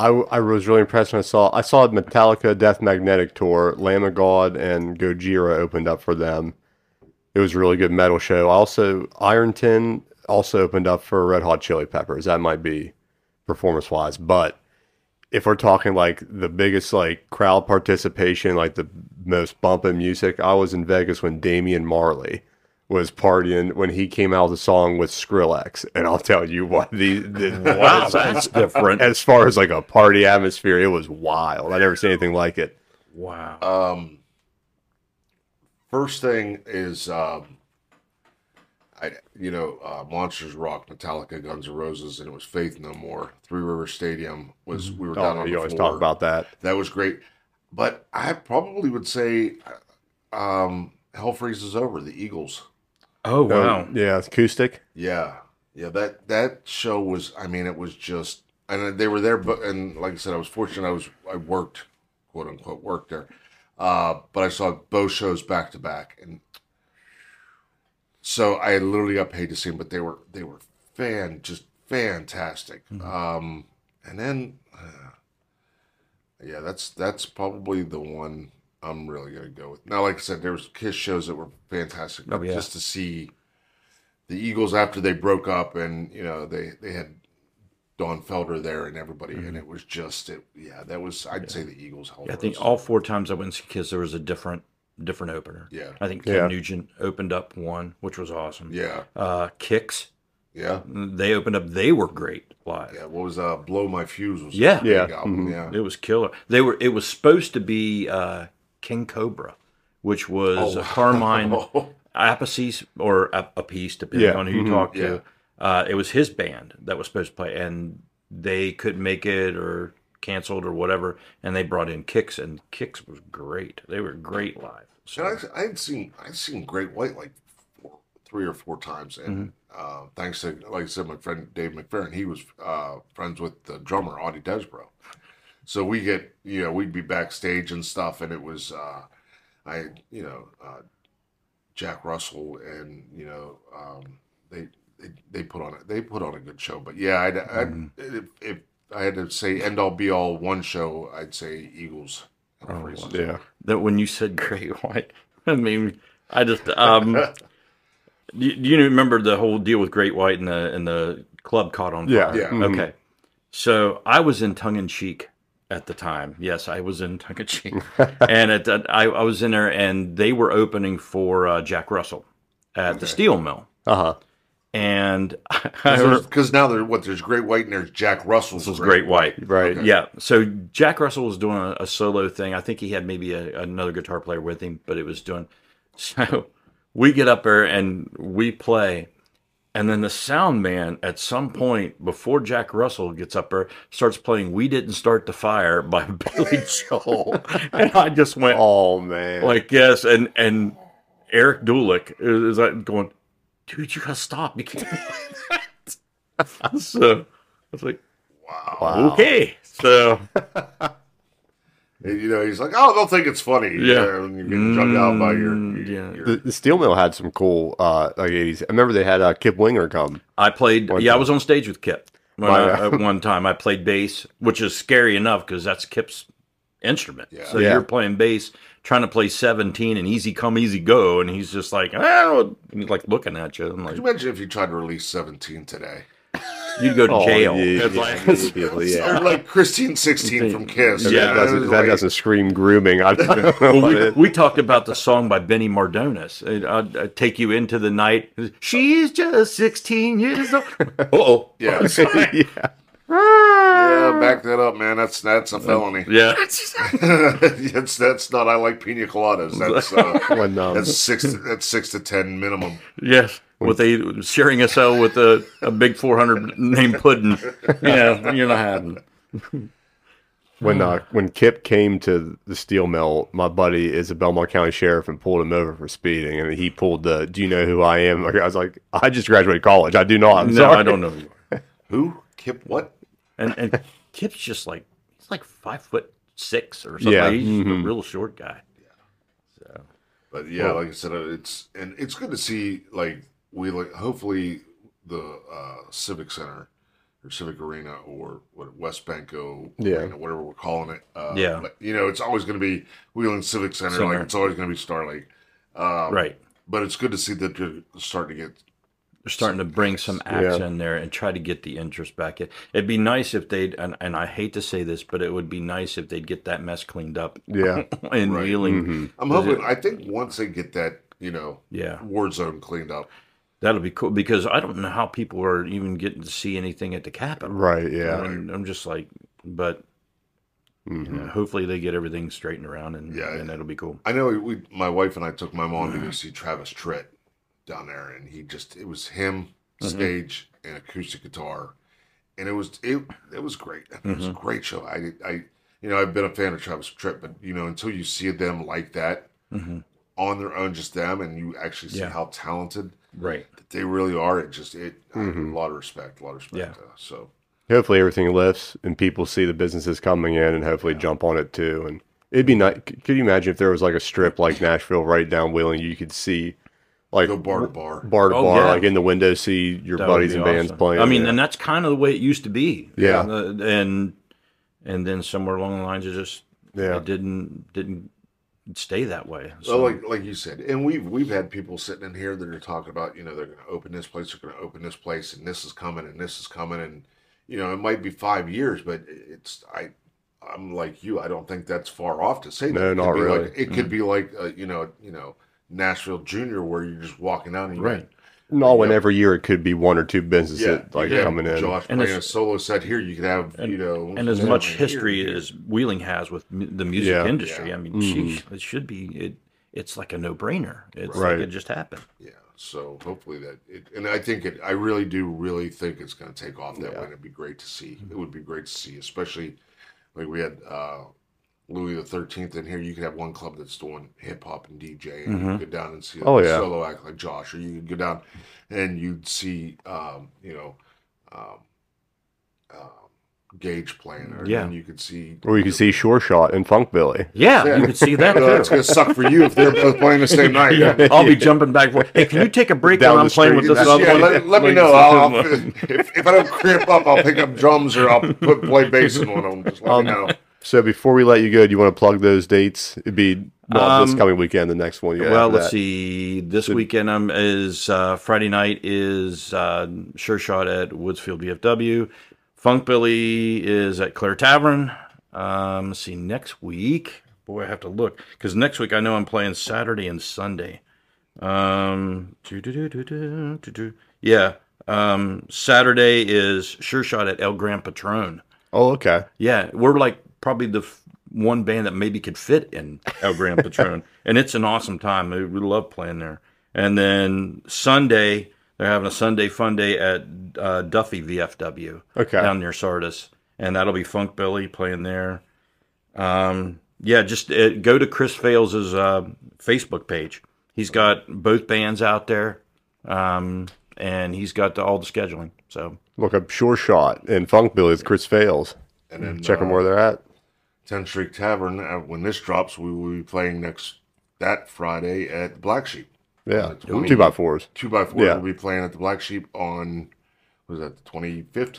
was really impressed when I saw the Metallica Death Magnetic tour. Lamb of God and Gojira opened up for them. It was a really good metal show. Also, Ironton also opened up for Red Hot Chili Peppers. That might be performance-wise, but if we're talking like the biggest like crowd participation, like the most bumping music, I was in Vegas when Damian Marley was partying when he came out with a song with Skrillex, and I'll tell you what, wow, that's different. As far as like a party atmosphere, it was wild. I never seen anything like it. Wow. First thing is. Monsters Rock, Metallica, Guns N' Roses, and it was Faith No More. Three River Stadium was, we were down on the floor. You always talk about that. That was great. But I probably would say Hell Freezes Over, the Eagles. Oh, wow. Yeah, acoustic. Yeah. Yeah, that show was, I mean, it was just, and they were there, but, and like I said, I was fortunate. I worked, quote unquote, worked there. But I saw both shows back to back, and so I literally got paid to see them, but they were just fantastic. And then, that's probably the one I'm really gonna go with. Now, like I said, there was Kiss shows that were fantastic. Just to see the Eagles after they broke up, and you know they had Don Felder there and everybody, and it was just that was I'd say the Eagles held. Yeah, I think all four times I went to Kiss, there was a different opener. Yeah, I think Ken Nugent opened up one, which was awesome. Yeah, Kicks. Yeah, they opened up. They were great live. Yeah, what was Blow My Fuse? Was a big album. It was killer. They were. It was supposed to be King Cobra, which was Carmine Appice or Appice, depending on who you talk to. It was his band that was supposed to play, and they couldn't make it or canceled or whatever, and they brought in Kicks, and Kicks was great. They were great live. So. And I've seen Great White like three or four times, and thanks to, like I said, my friend Dave McFerrin, he was friends with the drummer Audie Desbro, so we get we'd be backstage and stuff, and it was Jack Russell and They put on a good show, but if I had to say end all be all one show, I'd say Eagles. That when you said Great White, I mean, I just do you remember the whole deal with Great White and the club caught on fire? Yeah. Mm-hmm. Okay, so I was in Tongue in Cheek at the time. Yes, I was in Tongue in Cheek, and I was in there, and they were opening for Jack Russell at the Steel Mill. And because now there's Great White and there's Jack Russell's Great White, right? Okay. Yeah. So Jack Russell was doing a solo thing. I think he had maybe another guitar player with him, but it was doing. So we get up there and we play, and then the sound man at some point before Jack Russell gets up there starts playing "We Didn't Start the Fire" by Billy Joel, and I just went, "Oh man!" Like yes, and Eric Dulick is like going. Dude, you gotta stop. You can't play that. So I was like, wow. Okay. So, he's like, oh, they'll think it's funny. Yeah. When you get jumped out by your... The Steel Mill had some cool, like 80s. I remember they had Kip Winger come. I played, I was on stage with Kip at one time. I played bass, which is scary enough because that's Kip's instrument. Yeah. So you're playing bass. Trying to play 17 and Easy Come, Easy Go, and he's just like, oh, like looking at you. I'm like, could you imagine if you tried to release 17 today? You'd go to jail. Or like Christine 16 from Kiss. Yeah, that doesn't scream grooming. I don't know we talked about the song by Benny Mardones. I Take You Into the Night. She's just 16 years old. Uh-oh. Yeah. Yeah, back that up, man. That's a felony. Yeah, that's not. I like pina coladas. That's that's 6 to 10 minimum. Yes, with a sharing a cell with a big 400 name pudding. Yeah, you're not having. When Kip came to the Steel Mill, my buddy is a Belmont County sheriff and pulled him over for speeding, and he pulled the "Do you know who I am?" I was like, I just graduated college. I do not. I don't know who you are. Who? Kip what? And Kip's just like he's like 5'6" or something. Yeah. He's a real short guy. Yeah. So but like I said, it's good to see hopefully the Civic Center or Civic Arena or West Banco Arena, whatever we're calling it. But, it's always gonna be Wheeling Civic Center, it's always gonna be Starlight. Right. But it's good to see that they're starting to get bring some action in there and try to get the interest back in. It'd be nice if they'd, and I hate to say this, but it would be nice if they'd get that mess cleaned up. Yeah. And Wheeling. Mm-hmm. I'm hoping, I think once they get that, war zone cleaned up. That'll be cool because I don't know how people are even getting to see anything at the Capitol. Right, yeah. I'm just like, but... Mm-hmm. Hopefully they get everything straightened around and that'll be cool. I know my wife and I took my mom to go see Travis Tritt down there, and it was him, stage and acoustic guitar, and it was great. I mean, it was a great show. I've been a fan of Travis Tritt, but until you see them like that on their own, just them, and you actually see how talented that they really are. It just a lot of respect, Yeah. So hopefully everything lifts and people see the businesses coming in, and hopefully jump on it too. And it'd be nice. Could you imagine if there was like a strip like Nashville right down Wheeling, you could see. Like go bar to bar, like in the window, see your buddies and bands playing. I mean, and that's kind of the way it used to be. Yeah, and then somewhere along the lines, it just it didn't stay that way. So well, like you said, and we've had people sitting in here that are talking about they're going to open this place, and this is coming, and you know, it might be 5 years, but it's, I'm like you, I don't think that's far off to say that. No, not really. Like, it could be like, you know, Nashville Junior, where you're just walking out and you're right. No, and every year it could be one or two bands coming in. Josh playing a solo set here, you could have, you know. And as much history as Wheeling has with the music industry, I mean, it should be, it's like a no-brainer. It's like it just happened. Yeah, so hopefully that, and I think I really do think it's going to take off that way. It'd be great to see. It would be great to see, especially like we had Louis the 13th in here. You could have one club that's doing hip hop and DJ, and you could go down and see a solo act like Josh, or you could go down and you'd see, Gage playing, or and you could see, or you could see Sure Shot and Funk Billy. Yeah, you could see that. It's gonna suck for you if they're both playing the same night. Yeah. I'll be jumping back and forth. Hey, can you take a break while I'm playing with this other one? Let me know. I'll, if I don't cramp up, I'll pick up drums or I'll play bass in one of them. Just let me know. So before we let you go, do you want to plug those dates? It'd be not this coming weekend, the next one. Well, let's see. This weekend is Friday night is Sure Shot at Woodsfield VFW. Funk Billy is at Claire Tavern. Let's see, next week. Boy, I have to look, because next week I know I'm playing Saturday and Sunday. Yeah, Saturday is Sure Shot at El Gran Patron. Oh, okay. Yeah, we're like probably the one band that maybe could fit in El Gran Patron, and it's an awesome time. We love playing there. And then Sunday, they're having a Sunday fun day at Duffy VFW down near Sardis, and that'll be Funk Billy playing there. Go to Chris Fales' Facebook page. He's got both bands out there, and he's got all the scheduling. So look up Sure Shot and Funk Billy with Chris Fales, and then check them where they're at. 10th Street Tavern. When this drops, we will be playing that Friday at Black Sheep. Yeah, 2x4s. 2x4s. Yeah. We'll be playing at the Black Sheep on, what is that, the 25th?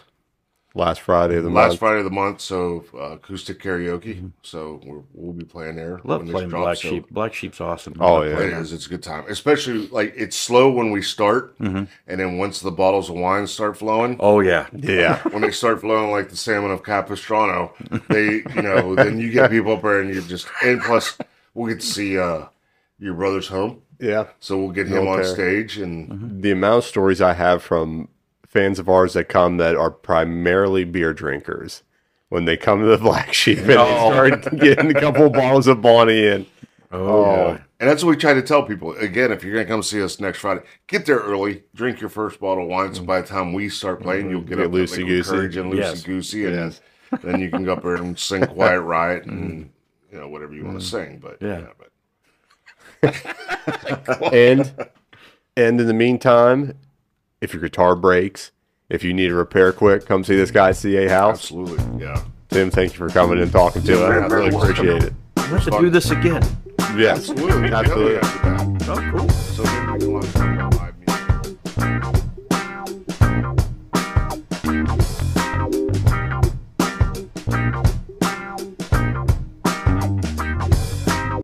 Last Friday of the month. So acoustic karaoke. Mm-hmm. So we'll be playing there. Love playing Black Sheep. Black Sheep's awesome. Oh yeah, it is. It's a good time. Especially like it's slow when we start, and then once the bottles of wine start flowing. Oh yeah, yeah. When they start flowing like the salmon of Capistrano, they then you get people up there and plus we'll get to see your brother's home. Yeah. So we'll get him on stage and the amount of stories I have from fans of ours that come that are primarily beer drinkers when they come to the Black Sheep and start getting a couple of bottles of Bonnie in. Yeah. And that's what we try to tell people. Again, if you're going to come see us next Friday, get there early, drink your first bottle of wine. So by the time we start playing, you'll get up loosey-goosey. Courage and loosey-goosey, and then you can go up there and sing Quiet Riot and whatever you want to sing. But and in the meantime, if your guitar breaks, if you need a repair quick, come see this guy at CA House. Absolutely, yeah. Tim, thank you for coming and talking to us. I really appreciate it. We have to do this again. Yeah, absolutely. Absolutely. Oh, cool. So maybe you want to talk about live music.